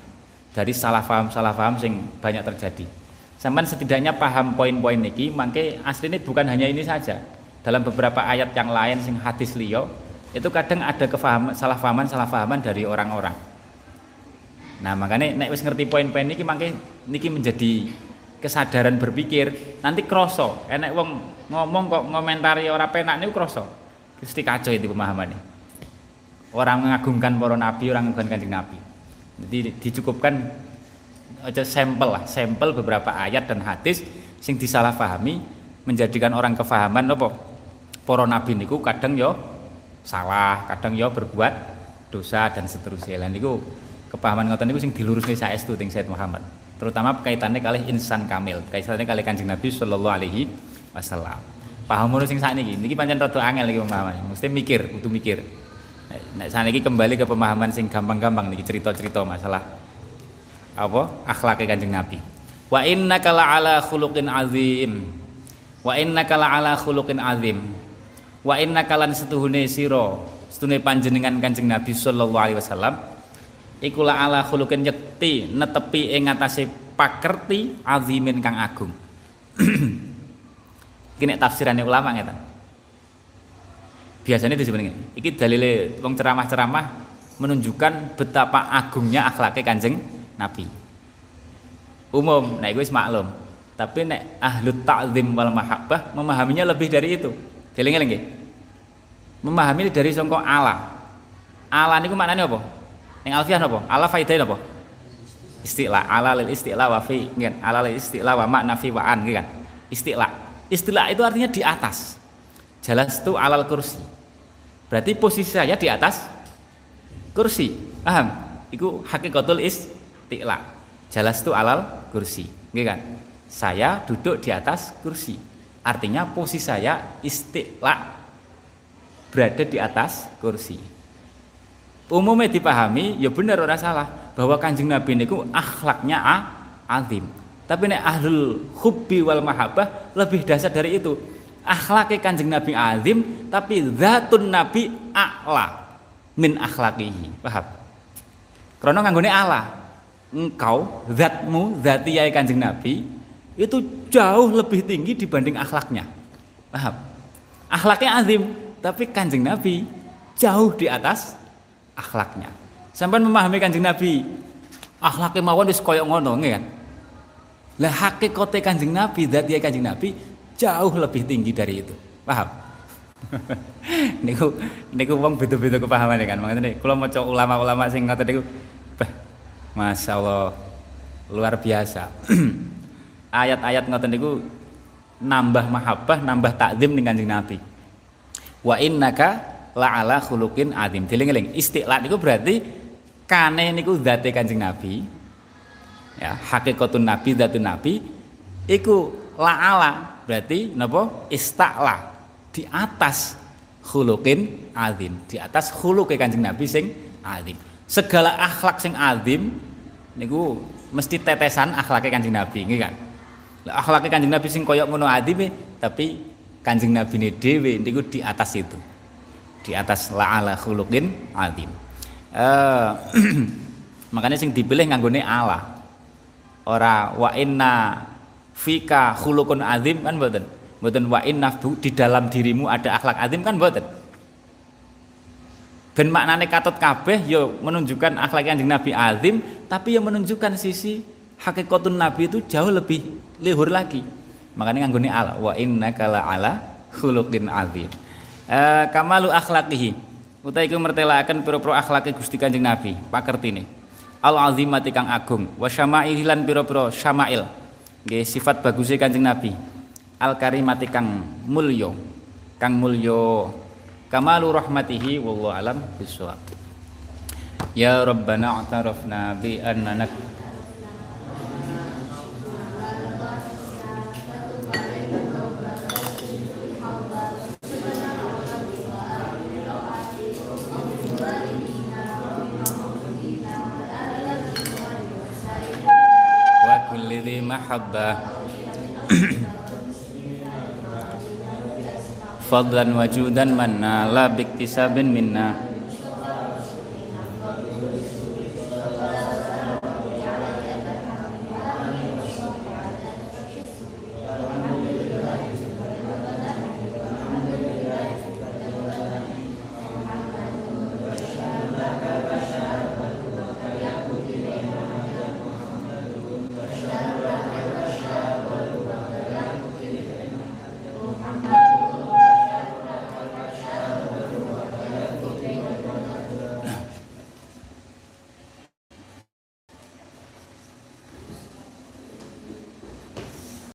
dari salah paham-salah paham sing banyak terjadi sampean setidaknya paham poin-poin niki mangke asline bukan hanya ini saja dalam beberapa ayat yang lain sing hadis liya itu kadang ada kefahaman salah pahaman-salah pahaman dari orang-orang nah makane nek wis ngerti poin-poin niki mangke niki menjadi kesadaran berpikir nanti kroso enek wong ngomong kok ngomentari ora penak niku kroso Gusti kaco itu pemahamannya orang mengagungkan para nabi orang mengagungkan Kanjeng Nabi jadi dicukupkan aja sampel lah sampel beberapa ayat dan hadis sing disalahpahami menjadikan orang kefahaman apa para nabi niku kadang yo salah kadang yo berbuat dosa dan seterusnya lan niku kepahaman ngoten niku sing dilurusne saestu teng Sayyid Muhammad terutama kaitannya kali insan kamil kaitannya kali Kanjeng Nabi sallallahu alaihi wasallam paham ono sing sakniki niki pancen rada angel iki pemahaman mesti mikir kudu mikir nek sakniki kembali ke pemahaman sing gampang-gampang niki cerita-cerita masalah apa akhlake Kanjeng Nabi wa innaka la'ala khuluqin azim wa innaka la'ala khuluqin azim wa innaka lan setuhune sira setune panjenengan Kanjeng Nabi sallallahu alaihi wasallam iku la'ala khuluqin yakti netepi ing atase pakerti azimin kang agung. Iki nek tafsirane ulama ngeten. Biasane disebutne iki dalile wong ceramah-ceramah menunjukkan betapa agungnya akhlake Kanjeng Nabi. Umum nek wis maklum, tapi nek ahlut ta'zim wal mahabbah memahaminya lebih dari itu. Deling-eling nggih. Memahami dari sangka ala. Ala niku maknane apa? Ning alfiah napa? Ala faidahe napa? Istilah, ala lil istilah wa fi, ngen. Ala lil istilah wa makna fi wa an, nggih kan? Istilah. Istilah itu artinya di atas. Jalastu alal kursi. Berarti posisi saya di atas kursi. Paham? Iku hakikatul istilah. Jalastu alal kursi, nggih kan? Saya duduk di atas kursi. Artinya posisi saya istilah berada di atas kursi. Umumnya dipahami, ya benar ora salah bahwa Kanjeng Nabi niku akhlaknya azim. Tapi nek ahlul hubbi wal mahabbah lebih dahsyat dari itu. Akhlake Kanjeng Nabi azim, tapi zatun Nabi a'la min akhlaqihi. Paham? Karena nganggone ala. Engkau zatmu, zatiyae Kanjeng Nabi itu jauh lebih tinggi dibanding akhlaknya. Paham? Akhlaknya azim, tapi Kanjeng Nabi jauh di atas akhlaknya Sampean memahami Kanjeng Nabi. Akhlake mawon wis koyo ngono nggih kan. Lah hakikate Kanjeng Nabi, zat ya Kanjeng Nabi jauh lebih tinggi dari itu. Paham? niku niku wong beda-beda kepahamane kan. Mangkane kula maca ulama-ulama sing ngoten niku masyaallah luar biasa. Ayat-ayat ngoten niku nambah mahabbah, nambah takzim ning Kanjeng Nabi. Wa innaka la'ala khuluqin azim. Diling-eling istiqlal niku berarti kane niku zate Kanjeng Nabi. Ya, hakikatun Nabi, zatun Nabi iku la'ala berarti napa? Ista'la. Di atas khuluqin azim, di atas khuluqe Kanjeng Nabi sing azim. Segala akhlak sing azim niku mesti tetesan akhlake Kanjeng Nabi, nggih kan? Lah akhlake Kanjeng Nabi sing koyok ngono azime, tapi Kanjeng Nabine dhewe niku di atas itu. Di atas la'ala khuluqin azim. Uh, makanya sing dipilih nganggone Allah ora wa inna fika khuluqun azim kan mboten mboten wa inna di dalam dirimu ada akhlak azim kan mboten ben maknane katut kabeh ya menunjukkan akhlak Kanjeng Nabi azim tapi yang menunjukkan sisi hakikatun Nabi itu jauh lebih luhur lagi makanya nganggone Allah wa innaka la'ala khuluqin azim uh, kamalu akhlaqihi utai iku mertelaken pira-pira akhlake Gusti Kanjeng Nabi, pakertine. Al-azimati kang agung, wa syama'il lan pira-pira syama'il. Nggih sifat baguse Kanjeng Nabi. Al-karimati kang mulya, kang mulya. Kamalu rahmatihi wallahu alam bisawab. Ya Rabbana a'tarafna bi annana mahabbah fadlan wajudan manna la biktisabin minna